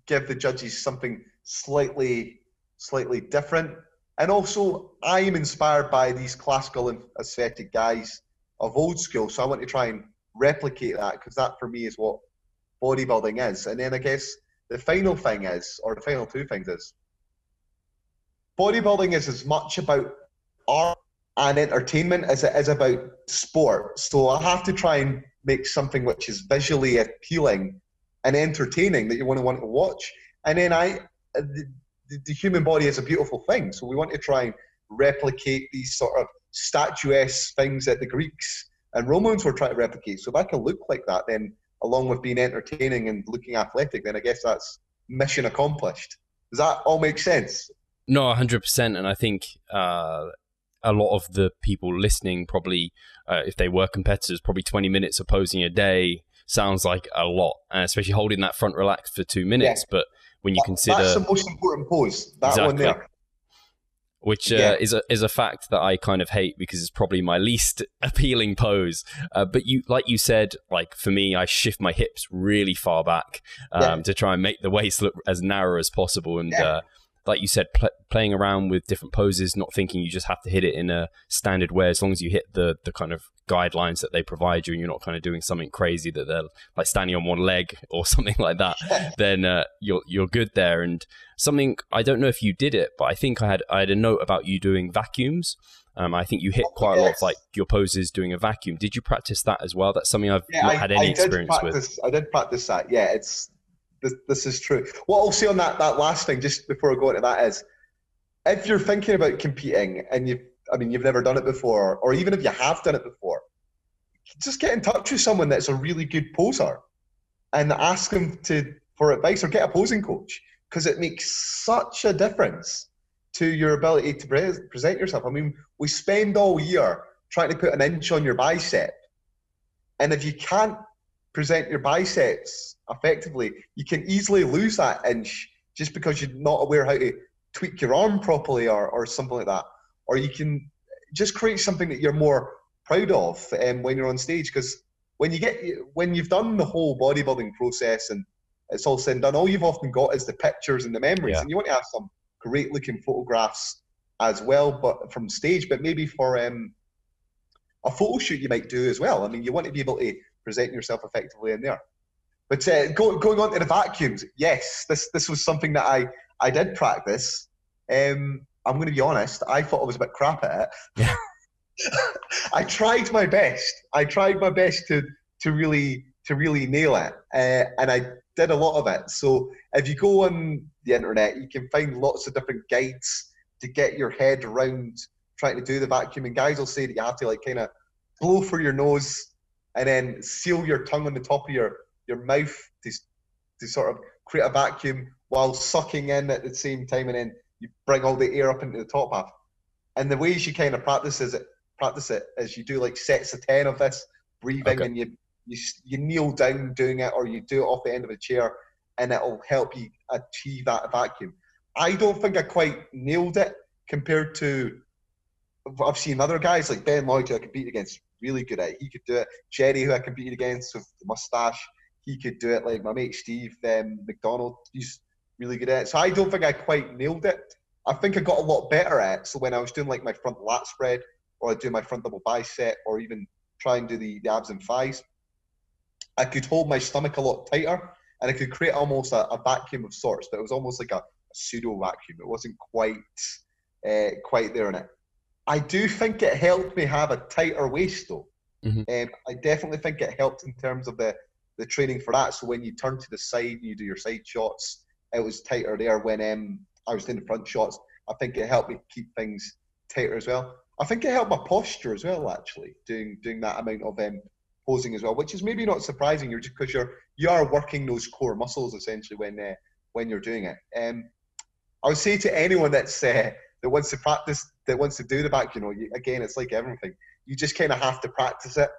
give the judges something slightly, slightly different. And also, I am inspired by these classical and aesthetic guys of old school. So I want to try and replicate that, because that for me is what bodybuilding is. And then I guess the final thing is, or the final two things is, bodybuilding is as much about art and entertainment as it is about sport. So I have to try and make something which is visually appealing and entertaining that you want to want to watch. And then I, the, the human body is a beautiful thing. So we want to try and replicate these sort of statuesque things that the Greeks and Romans were trying to replicate. So if I can look like that, then along with being entertaining and looking athletic, then I guess that's mission accomplished. Does that all make sense? No, one hundred percent. And I think uh, a lot of the people listening probably, uh, if they were competitors, probably twenty minutes of posing a day sounds like a lot, and especially holding that front relaxed for two minutes. Yeah. But when you that, consider... That's the most important pose, that exactly. one there. Which uh, yeah. is, a, is a fact that I kind of hate, because it's probably my least appealing pose. Uh, but you, like you said, like for me, I shift my hips really far back um, yeah. to try and make the waist look as narrow as possible. And... Yeah. Uh, like you said, pl playing around with different poses, not thinking you just have to hit it in a standard way, as long as you hit the the kind of guidelines that they provide you, and you're not kind of doing something crazy that they're like standing on one leg or something like that, then uh, you're you're good there. And something, I don't know if you did it, but I think I had I had a note about you doing vacuums. Um, I think you hit quite a lot of like your poses doing a vacuum. Did you practice that as well? That's something I've yeah, not I, had any experience practice, with. I did practice that. Yeah, it's. This, this is true. What I'll say on that, that last thing, just before I go into that, is if you're thinking about competing and you've, I mean, you've never done it before, or even if you have done it before, just get in touch with someone that's a really good poser and ask them to, for advice, or get a posing coach, because it makes such a difference to your ability to pre present yourself. I mean, we spend all year trying to put an inch on your bicep, and if you can't present your biceps effectively, you can easily lose that inch just because you're not aware how to tweak your arm properly, or, or something like that. Or you can just create something that you're more proud of um, when you're on stage, because when you get when you've done the whole bodybuilding process and it's all said and done, all you've often got is the pictures and the memories. Yeah. And you want to have some great looking photographs as well, but from stage, but maybe for um, a photo shoot you might do as well. I mean, you want to be able to present yourself effectively in there. But uh, go, going on to the vacuums, yes, this this was something that I, I did practice. Um, I'm going to be honest, I thought I was a bit crap at it. I tried my best. I tried my best to to really to really nail it, uh, and I did a lot of it. So if you go on the internet, you can find lots of different guides to get your head around trying to do the vacuum. And guys will say that you have to like kind of blow through your nose and then seal your tongue on the top of your, your mouth to, to sort of create a vacuum while sucking in at the same time, and then you bring all the air up into the top half. And the ways you kind of practice is it, practice it is you do like sets of ten of this breathing, okay. and you, you you kneel down doing it, or you do it off the end of a chair, and it'll help you achieve that vacuum. I don't think I quite nailed it compared to what I've seen other guys like Ben Lloyd, who I compete against, really good at it. He could do it. Jerry, who I competed against with the mustache, he could do it. Like my mate Steve um, McDonald, he's really good at it. So I don't think I quite nailed it. I think I got a lot better at it. So when I was doing like my front lat spread, or I do my front double bicep, or even try and do the, the abs and thighs, I could hold my stomach a lot tighter, and I could create almost a, a vacuum of sorts. But it was almost like a, a pseudo vacuum. It wasn't quite uh, quite there in it. I do think it helped me have a tighter waist, though. Mm-hmm. um, I definitely think it helped in terms of the, the training for that. So when you turn to the side and you do your side shots, it was tighter there. When um, I was doing the front shots, I think it helped me keep things tighter as well. I think it helped my posture as well, actually, doing doing that amount of um, posing as well, which is maybe not surprising. You're just because you're you are working those core muscles essentially when uh, when you're doing it. Um, I would say to anyone that's uh, that wants to practice, that wants to do the back, you know, you, again, it's like everything. You just kind of have to practice it,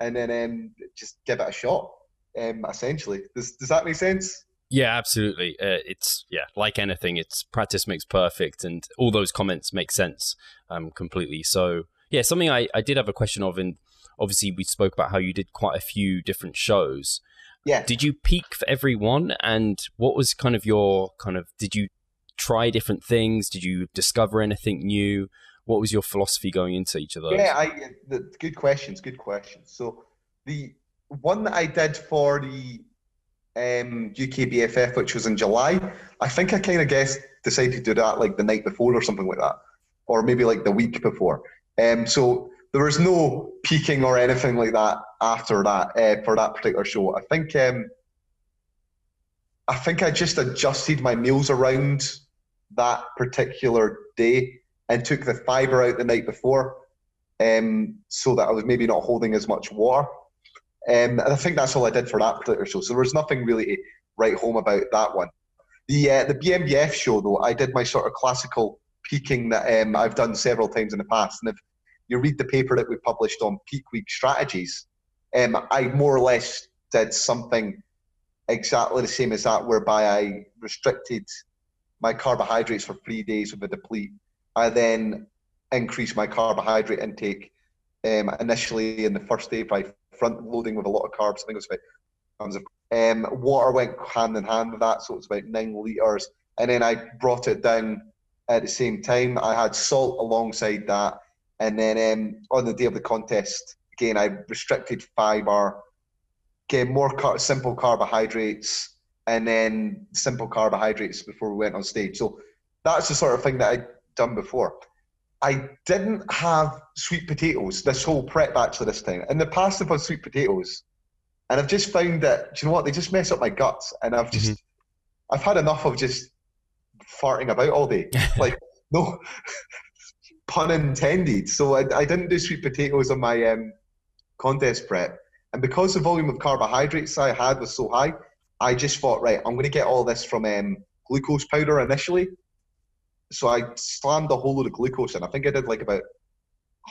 and then um, just give it a shot, um, essentially. Does, does that make sense? Yeah, absolutely. Uh, it's, yeah, like anything, it's practice makes perfect, and all those comments make sense um, completely. So, yeah, something I, I did have a question of, and obviously we spoke about how you did quite a few different shows. Yeah. Did you peak for everyone? And what was kind of your kind of, did you try different things? Did you discover anything new? What was your philosophy going into each of those? Yeah, I, the, good questions, good questions. So the one that I did for the um, U K B F F, which was in July, I think I kind of guessed, decided to do that like the night before or something like that, or maybe like the week before. Um, so there was no peaking or anything like that after that uh, for that particular show. I think um, I think I just adjusted my meals around that particular day and took the fibre out the night before, um, so that I was maybe not holding as much water. Um, and I think that's all I did for that particular show. So there was nothing really to write home about that one. The uh, the B M B F show, though, I did my sort of classical peaking that um, I've done several times in the past. And if you read the paper that we published on peak week strategies, um, I more or less did something exactly the same as that, whereby I restricted my carbohydrates for three days with a deplete. I then increased my carbohydrate intake um, initially in the first day by front loading with a lot of carbs. I think it was about grams of um, water went hand in hand with that, so it was about nine litres. And then I brought it down at the same time. I had salt alongside that. And then um, on the day of the contest, again, I restricted fibre, gave more car simple carbohydrates, and then simple carbohydrates before we went on stage. So that's the sort of thing that I'd done before. I didn't have sweet potatoes this whole prep actually this time. In the past, I've had sweet potatoes, and I've just found that, do you know what, they just mess up my guts, and I've just, mm-hmm. I've had enough of just farting about all day. Like, no... pun intended. So I, I didn't do sweet potatoes on my um, contest prep. And because the volume of carbohydrates I had was so high, I just thought, right, I'm going to get all this from um, glucose powder initially. So I slammed a whole load of glucose in. I think I did like about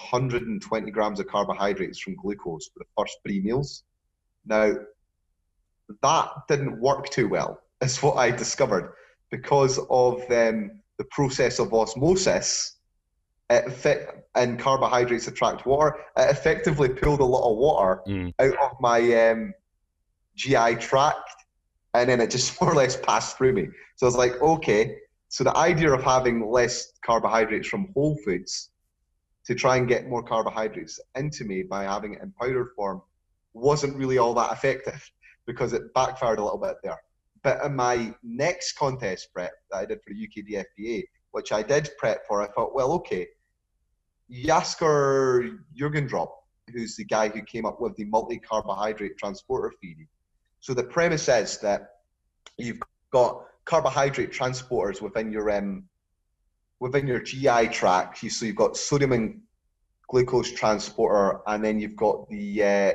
one hundred twenty grams of carbohydrates from glucose for the first three meals. Now, that didn't work too well, is what I discovered, because of um, the process of osmosis. It fit, and carbohydrates attract water. It effectively pulled a lot of water mm. out of my um, G I tract, and then it just more or less passed through me. So I was like, okay, so the idea of having less carbohydrates from whole foods to try and get more carbohydrates into me by having it in powder form wasn't really all that effective, because it backfired a little bit there. But in my next contest prep that I did for U K D F B A, which I did prep for, I thought, well, okay, Asker Jeukendrup, who's the guy who came up with the multi-carbohydrate transporter theory. So the premise is that you've got carbohydrate transporters within your um, within your G I tract. So you've got sodium and glucose transporter, and then you've got the uh,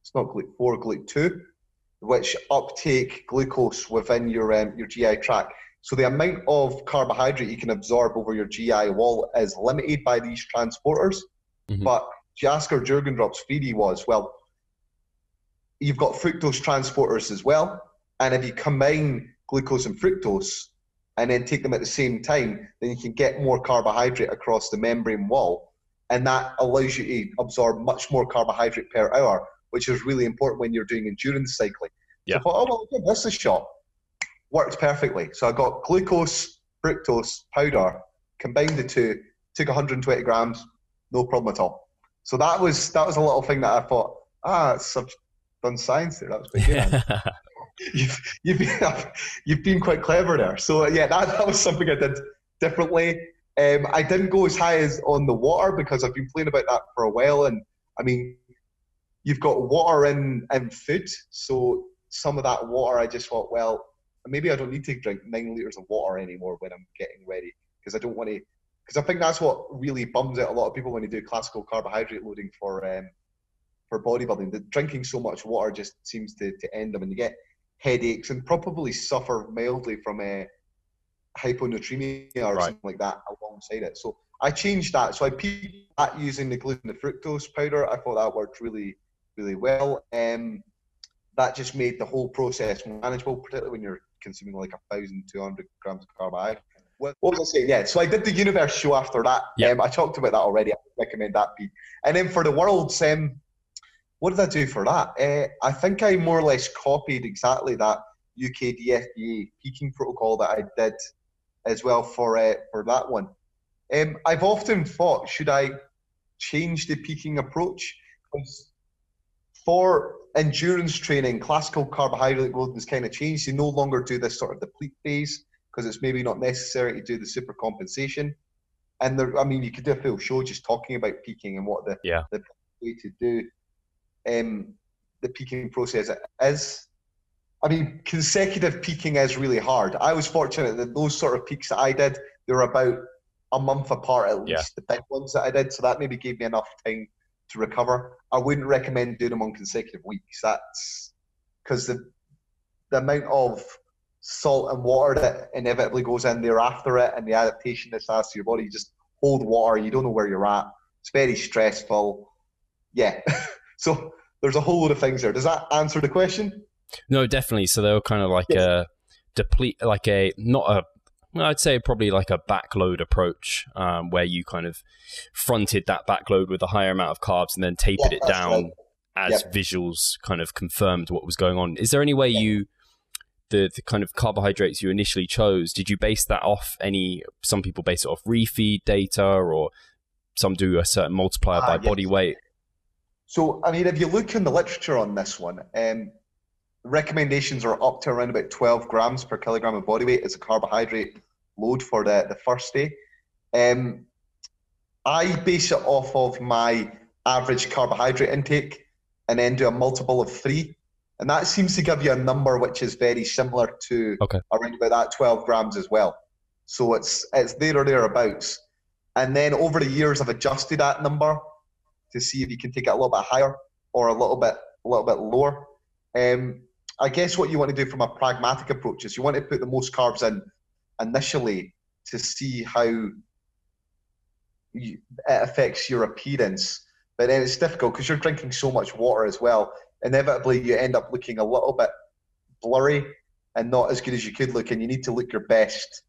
it's not GLUT four, GLUT two, which uptake glucose within your um, your G I tract. So the amount of carbohydrate you can absorb over your G I wall is limited by these transporters. Mm-hmm. But Asker Jeukendrup's theory was, well, you've got fructose transporters as well, and if you combine glucose and fructose and then take them at the same time, then you can get more carbohydrate across the membrane wall, and that allows you to absorb much more carbohydrate per hour, which is really important when you're doing endurance cycling. Yeah. So I thought, oh, well, give this a shot. Worked perfectly. So I got glucose, fructose powder, combined the two, took one hundred twenty grams, no problem at all. So that was that was a little thing that I thought, ah, I've done science there. That was pretty good. you've, you've, been, you've been quite clever there. So yeah, that, that was something I did differently. Um, I didn't go as high as on the water, because I've been playing about that for a while. And I mean, you've got water in, in food. So some of that water, I just thought, well, maybe I don't need to drink nine litres of water anymore when I'm getting ready, because I don't want to, because I think that's what really bums out a lot of people when they do classical carbohydrate loading for um, for bodybuilding. The drinking so much water just seems to, to end them, and you get headaches and probably suffer mildly from a hyponatremia or right. something like that alongside it. So I changed that. So I peaked that using the gluten and the fructose powder. I thought that worked really, really well. Um, that just made the whole process more manageable, particularly when you're consuming like a thousand two hundred grams of carbohydrate. What was I saying? Yeah, so I did the universe show after that. Yeah, um, I talked about that already. I recommend that, Pete. And then for the worlds, um, what did I do for that? Uh, I think I more or less copied exactly that U K D F B A peaking protocol that I did as well for uh, for that one. Um, I've often thought, should I change the peaking approach? Because for endurance training, classical carbohydrate loading has kind of changed. You no longer do this sort of deplete phase because it's maybe not necessary to do the super compensation. And there, I mean, you could do a full show just talking about peaking and what the, yeah. the way to do um, the peaking process is. I mean, consecutive peaking is really hard. I was fortunate that those sort of peaks that I did, they were about a month apart at least, yeah. the big ones that I did. So that maybe gave me enough time to recover. I wouldn't recommend doing them on consecutive weeks. That's because the the amount of salt and water that inevitably goes in there after it, and the adaptation this has to your body, you just hold water, you don't know where you're at. It's very stressful. Yeah. So there's a whole load of things there. Does that answer the question? No, definitely. So they were kind of like yes. a deplete, like a, not a, well, I'd say probably like a backload approach, um, where you kind of fronted that backload with a higher amount of carbs and then tapered yeah, it down right. as yeah. visuals kind of confirmed what was going on. Is there any way yeah. you, the, the kind of carbohydrates you initially chose, did you base that off any, some people base it off refeed data, or some do a certain multiplier ah, by yes. body weight? So, I mean, if you look in the literature on this one, um, recommendations are up to around about twelve grams per kilogram of body weight as a carbohydrate load for the, the first day. Um, I base it off of my average carbohydrate intake and then do a multiple of three. And that seems to give you a number which is very similar to okay. around about that twelve grams as well. So it's, it's there or thereabouts. And then over the years, I've adjusted that number to see if you can take it a little bit higher or a little bit, a little bit lower. Um, I guess what you want to do from a pragmatic approach is you want to put the most carbs in initially to see how you, it affects your appearance. But then it's difficult because you're drinking so much water as well. Inevitably, you end up looking a little bit blurry and not as good as you could look. And you need to look your best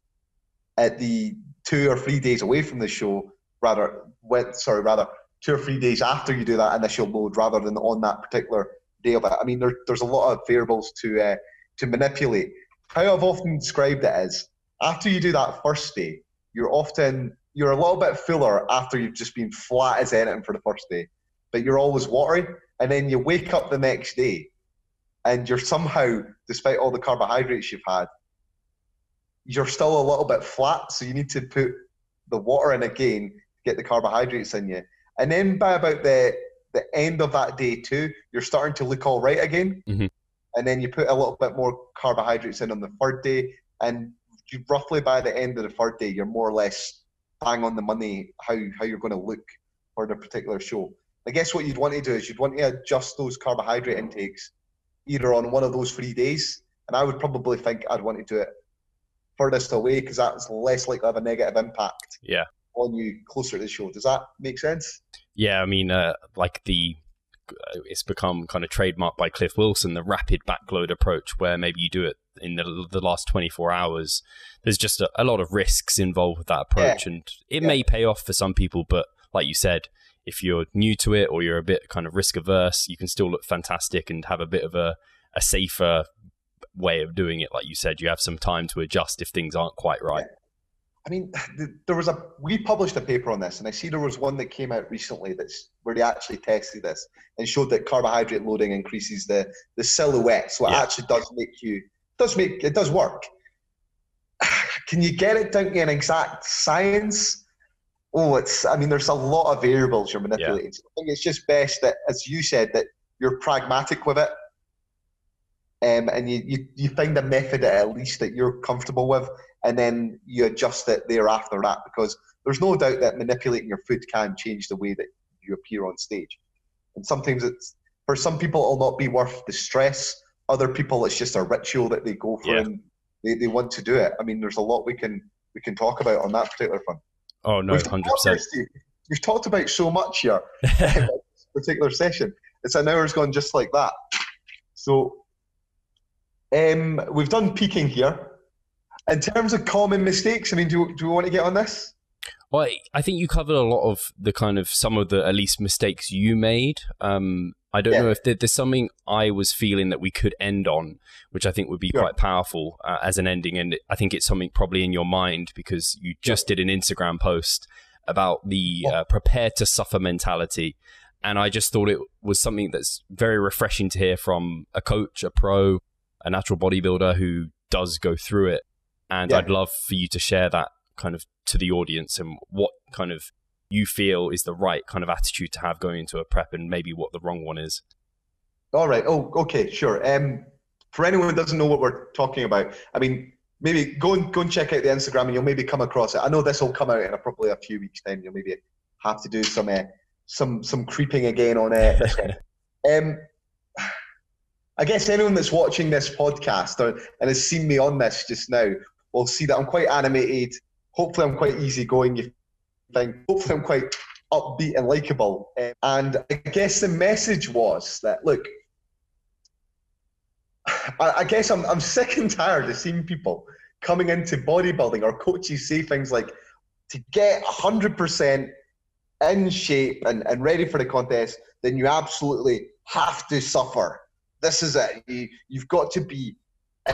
at the two or three days away from the show, rather, when, sorry, rather two or three days after you do that initial load rather than on that particular day of it. I mean, there, there's a lot of variables to uh, to manipulate. How I've often described it is, after you do that first day, you're often, you're a little bit fuller after you've just been flat as anything for the first day, but you're always watery. And then you wake up the next day and you're somehow, despite all the carbohydrates you've had, you're still a little bit flat. So you need to put the water in again to get the carbohydrates in you. And then by about the the end of that day too, you're starting to look all right again. Mm-hmm. And then you put a little bit more carbohydrates in on the third day. And you, roughly by the end of the third day, you're more or less bang on the money how, how you're going to look for the particular show. I guess what you'd want to do is you'd want to adjust those carbohydrate intakes either on one of those three days. And I would probably think I'd want to do it furthest away because that's less likely to have a negative impact yeah. on you closer to the show. Does that make sense? Yeah, I mean, uh, like the, it's become kind of trademarked by Cliff Wilson, the rapid backload approach where maybe you do it in the, the last twenty-four hours. There's just a, a lot of risks involved with that approach. Yeah. And it yeah. may pay off for some people, but like you said, if you're new to it or you're a bit kind of risk averse, you can still look fantastic and have a bit of a, a safer way of doing it. Like you said, you have some time to adjust if things aren't quite right. I mean, there was a, we published a paper on this and I see there was one that came out recently that's where they actually tested this and showed that carbohydrate loading increases the, the silhouette. So it yeah. actually does make you, does make, it does work. Can you get it down to an exact science? Oh, it's, I mean, there's a lot of variables you're manipulating. Yeah. I think it's just best that, as you said, that you're pragmatic with it um, and you, you, you find a method at least that you're comfortable with and then you adjust it thereafter that because there's no doubt that manipulating your food can change the way that you appear on stage. And sometimes it's, for some people, it'll not be worth the stress. Other people, it's just a ritual that they go for yeah. and they, they want to do it. I mean, there's a lot we can, we can talk about on that particular front. Oh, no, one hundred percent. We've talked about so much here in this particular session. It's an hour's gone just like that. So um, we've done peaking here. In terms of common mistakes, I mean, do, do we want to get on this? Well, I think you covered a lot of the kind of some of the, at least, mistakes you made. Um, I don't yeah. know if there, there's something I was feeling that we could end on, which I think would be sure. quite powerful uh, as an ending. And I think it's something probably in your mind because you just yeah. did an Instagram post about the yeah. uh, prepare to suffer mentality. And I just thought it was something that's very refreshing to hear from a coach, a pro, a natural bodybuilder who does go through it. And yeah. I'd love for you to share that kind of to the audience and what kind of you feel is the right kind of attitude to have going into a prep and maybe what the wrong one is. All right. Oh, okay. Sure. Um, for anyone who doesn't know what we're talking about, I mean, maybe go and go and check out the Instagram and you'll maybe come across it. I know this will come out in a, probably a few weeks time. You'll maybe have to do some, uh, some, some creeping again on it. um, I guess anyone that's watching this podcast or, and has seen me on this just now will see that I'm quite animated. Hopefully I'm quite easygoing. You think hopefully I'm quite upbeat and likable. Um, and I guess the message was that, look, I, I guess I'm, I'm sick and tired of seeing people coming into bodybuilding or coaches say things like, to get one hundred percent in shape and, and ready for the contest, then you absolutely have to suffer. This is it. You, you've got to be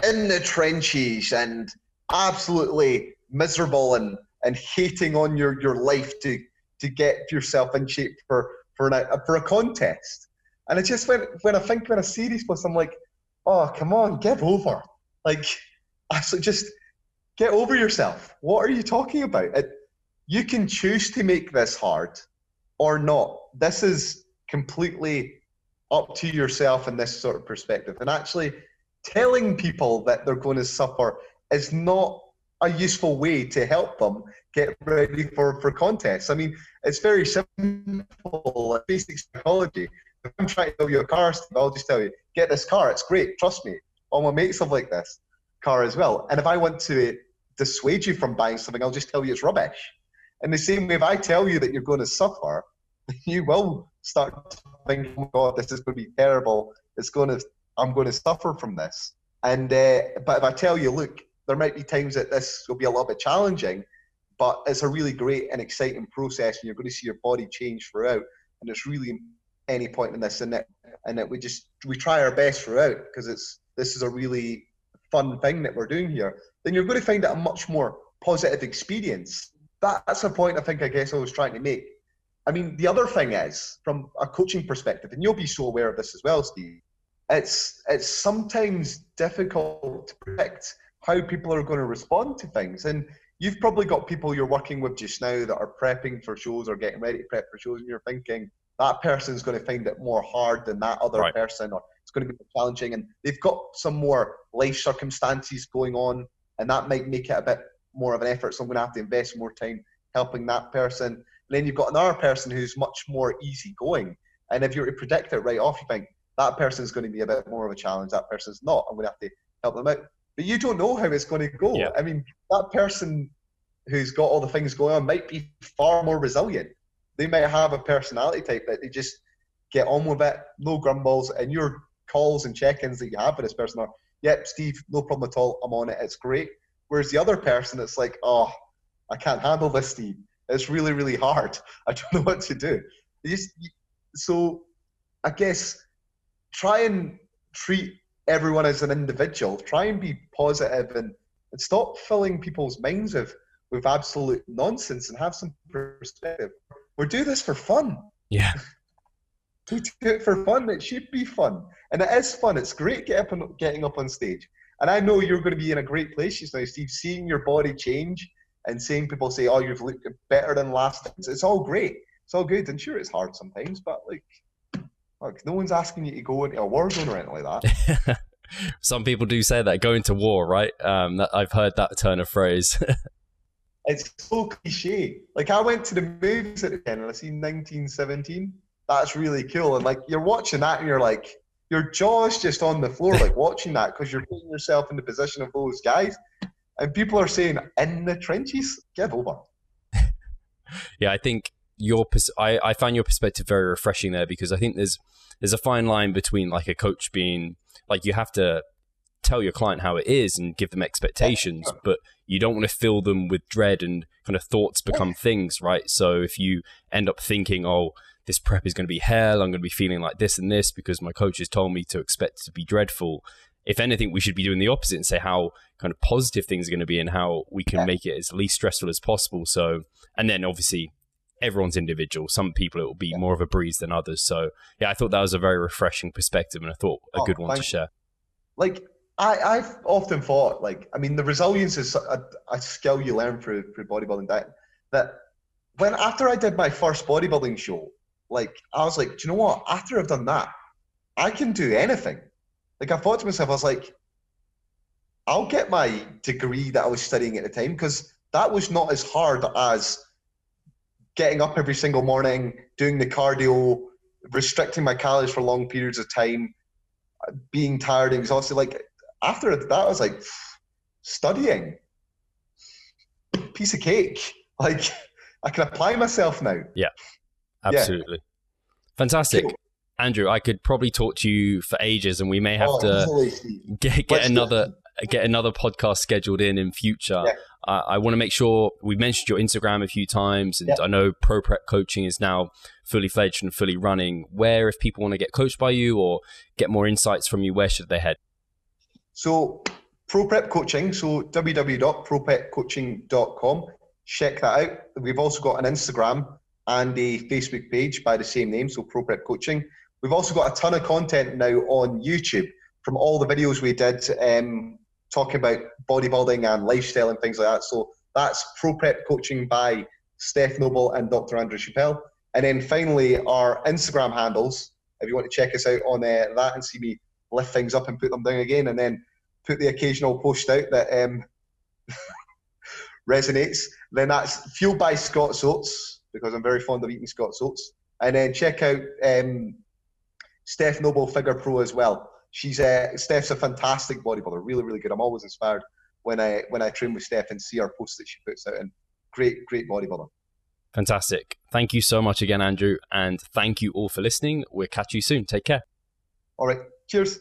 in the trenches and absolutely miserable and, and hating on your, your life to, to get yourself in shape for, for, an, for a contest. And it just went, when I think when I see these posts, I'm like, oh, come on, give over. Like, just get over yourself. What are you talking about? It, you can choose to make this hard or not. This is completely up to yourself in this sort of perspective. And actually telling people that they're going to suffer is not a useful way to help them get ready for, for contests. I mean, it's very simple, basic psychology. If I'm trying to tell you a car, I'll just tell you, get this car, it's great, trust me. All my mates have like this car as well. And if I want to dissuade you from buying something, I'll just tell you it's rubbish. In the same way, if I tell you that you're going to suffer, you will start thinking, oh God, this is going to be terrible. It's going to, I'm going to suffer from this. And uh, but if I tell you, look, there might be times that this will be a little bit challenging, but it's a really great and exciting process, and you're going to see your body change throughout. And it's really any point in this, and that, and that we just we try our best throughout because it's this is a really fun thing that we're doing here. Then you're going to find it a much more positive experience. That, that's a point I think I guess I was trying to make. I mean, the other thing is from a coaching perspective, and you'll be so aware of this as well, Steve. It's it's sometimes difficult to predict how people are going to respond to things. And you've probably got people you're working with just now that are prepping for shows or getting ready to prep for shows, and you're thinking that person's going to find it more hard than that other right. person, or it's going to be more challenging, and they've got some more life circumstances going on, and that might make it a bit more of an effort, so I'm going to have to invest more time helping that person. And then you've got another person who's much more easygoing, and if you were to predict it right off, you think that person's going to be a bit more of a challenge, that person's not, I'm going to have to help them out. But you don't know how it's going to go. Yeah. I mean, that person who's got all the things going on might be far more resilient. They might have a personality type that they just get on with it, no grumbles, and your calls and check-ins that you have with this person are, yep, Steve, no problem at all, I'm on it, it's great. Whereas the other person, it's like, oh, I can't handle this, Steve. It's really, really hard. I don't know what to do. Just, so I guess try and treat everyone as an individual. Try and be positive and, and stop filling people's minds with, with absolute nonsense and have some perspective. We're doing this for fun. Yeah. We do it for fun. It should be fun. And it is fun. It's great get up and, getting up on stage. And I know you're going to be in a great place just now, Steve, seeing your body change and seeing people say, oh, you've looked better than last time. It's all great. It's all good. And sure, it's hard sometimes, but like, Look, no one's asking you to go into a war zone or anything like that. Some people do say that, go into war, right? Um, that, I've heard that turn of phrase. It's so cliche. Like, I went to the movies at the end and I seen nineteen seventeen. That's really cool. And, like, you're watching that and you're like, your jaw's just on the floor, like, watching that because you're putting yourself in the position of those guys. And people are saying, in the trenches, give over. Yeah, I think... Your pers I, I found your perspective very refreshing there, because I think there's there's a fine line between like a coach being like, you have to tell your client how it is and give them expectations, but you don't want to fill them with dread and kind of thoughts become things, right? So if you end up thinking, oh, this prep is going to be hell. I'm going to be feeling like this and this because my coach has told me to expect it to be dreadful. If anything, we should be doing the opposite and say how kind of positive things are going to be and how we can yeah. make it as least stressful as possible. So, and then obviously everyone's individual. Some people it will be yeah. more of a breeze than others. So yeah, I thought that was a very refreshing perspective, and I thought a oh, good one to share. Like, I, I've often thought, like, I mean, the resilience is a, a skill you learn through, through bodybuilding dieting. That when, after I did my first bodybuilding show, like, I was like, do you know what? After I've done that, I can do anything. Like, I thought to myself, I was like, I'll get my degree that I was studying at the time, because that was not as hard as getting up every single morning, doing the cardio, restricting my calories for long periods of time, being tired and exhausted. Like, after that, I was like, studying, piece of cake. Like, I can apply myself now. Yeah, absolutely. Yeah. Fantastic. Cool. Andrew, I could probably talk to you for ages, and we may have oh, to absolutely. get, get another get another podcast scheduled in in future. Yeah. Uh, I want to make sure we mentioned your Instagram a few times, and yeah. I know Pro Prep Coaching is now fully fledged and fully running. Where, if people want to get coached by you or get more insights from you, where should they head? So Pro Prep Coaching, so w w w dot pro prep coaching dot com. Check that out. We've also got an Instagram and a Facebook page by the same name, so Pro Prep Coaching. We've also got a ton of content now on YouTube from all the videos we did um, talking about bodybuilding and lifestyle and things like that. So that's Pro Prep Coaching by Steph Noble and Doctor Andrew Chappell. And then finally, our Instagram handles, if you want to check us out on uh, that and see me lift things up and put them down again, and then put the occasional post out that um, resonates. Then that's Fueled by Scott's Oats, because I'm very fond of eating Scott's Oats. And then check out um, Steph Noble Figure Pro as well. She's a, Steph's a fantastic bodybuilder, really, really good. I'm always inspired when I when I train with Steph and see her posts that she puts out, and great, great bodybuilder. Fantastic. Thank you so much again, Andrew. And thank you all for listening. We'll catch you soon. Take care. All right. Cheers.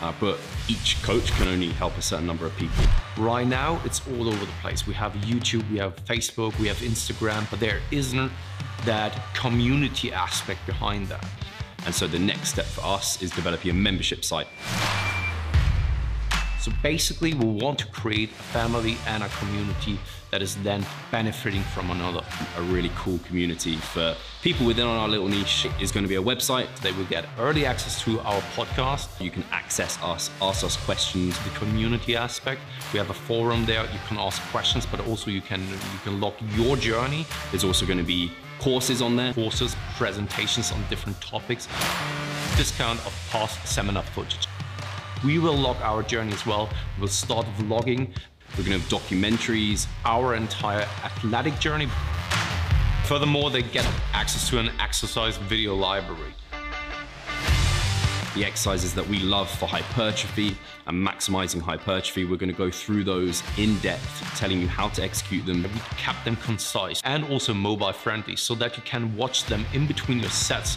uh, but each coach can only help a certain number of people. Right now, it's all over the place. We have YouTube, we have Facebook, we have Instagram, but there isn't that community aspect behind that. And so the next step for us is developing a membership site. So basically, we want to create a family and a community that is then benefiting from another. A really cool community for people within our little niche is going to be a website. They will get early access to our podcast. You can access us, ask us questions. The community aspect, we have a forum there. You can ask questions, but also you can, you can log your journey. There's also going to be courses on there, courses, presentations on different topics, discount of past seminar footage. We will log our journey as well. We'll start vlogging. We're gonna have documentaries, our entire athletic journey. Furthermore, they get access to an exercise video library. The exercises that we love for hypertrophy and maximizing hypertrophy, we're going to go through those in depth, telling you how to execute them. We kept them concise and also mobile friendly so that you can watch them in between your sets.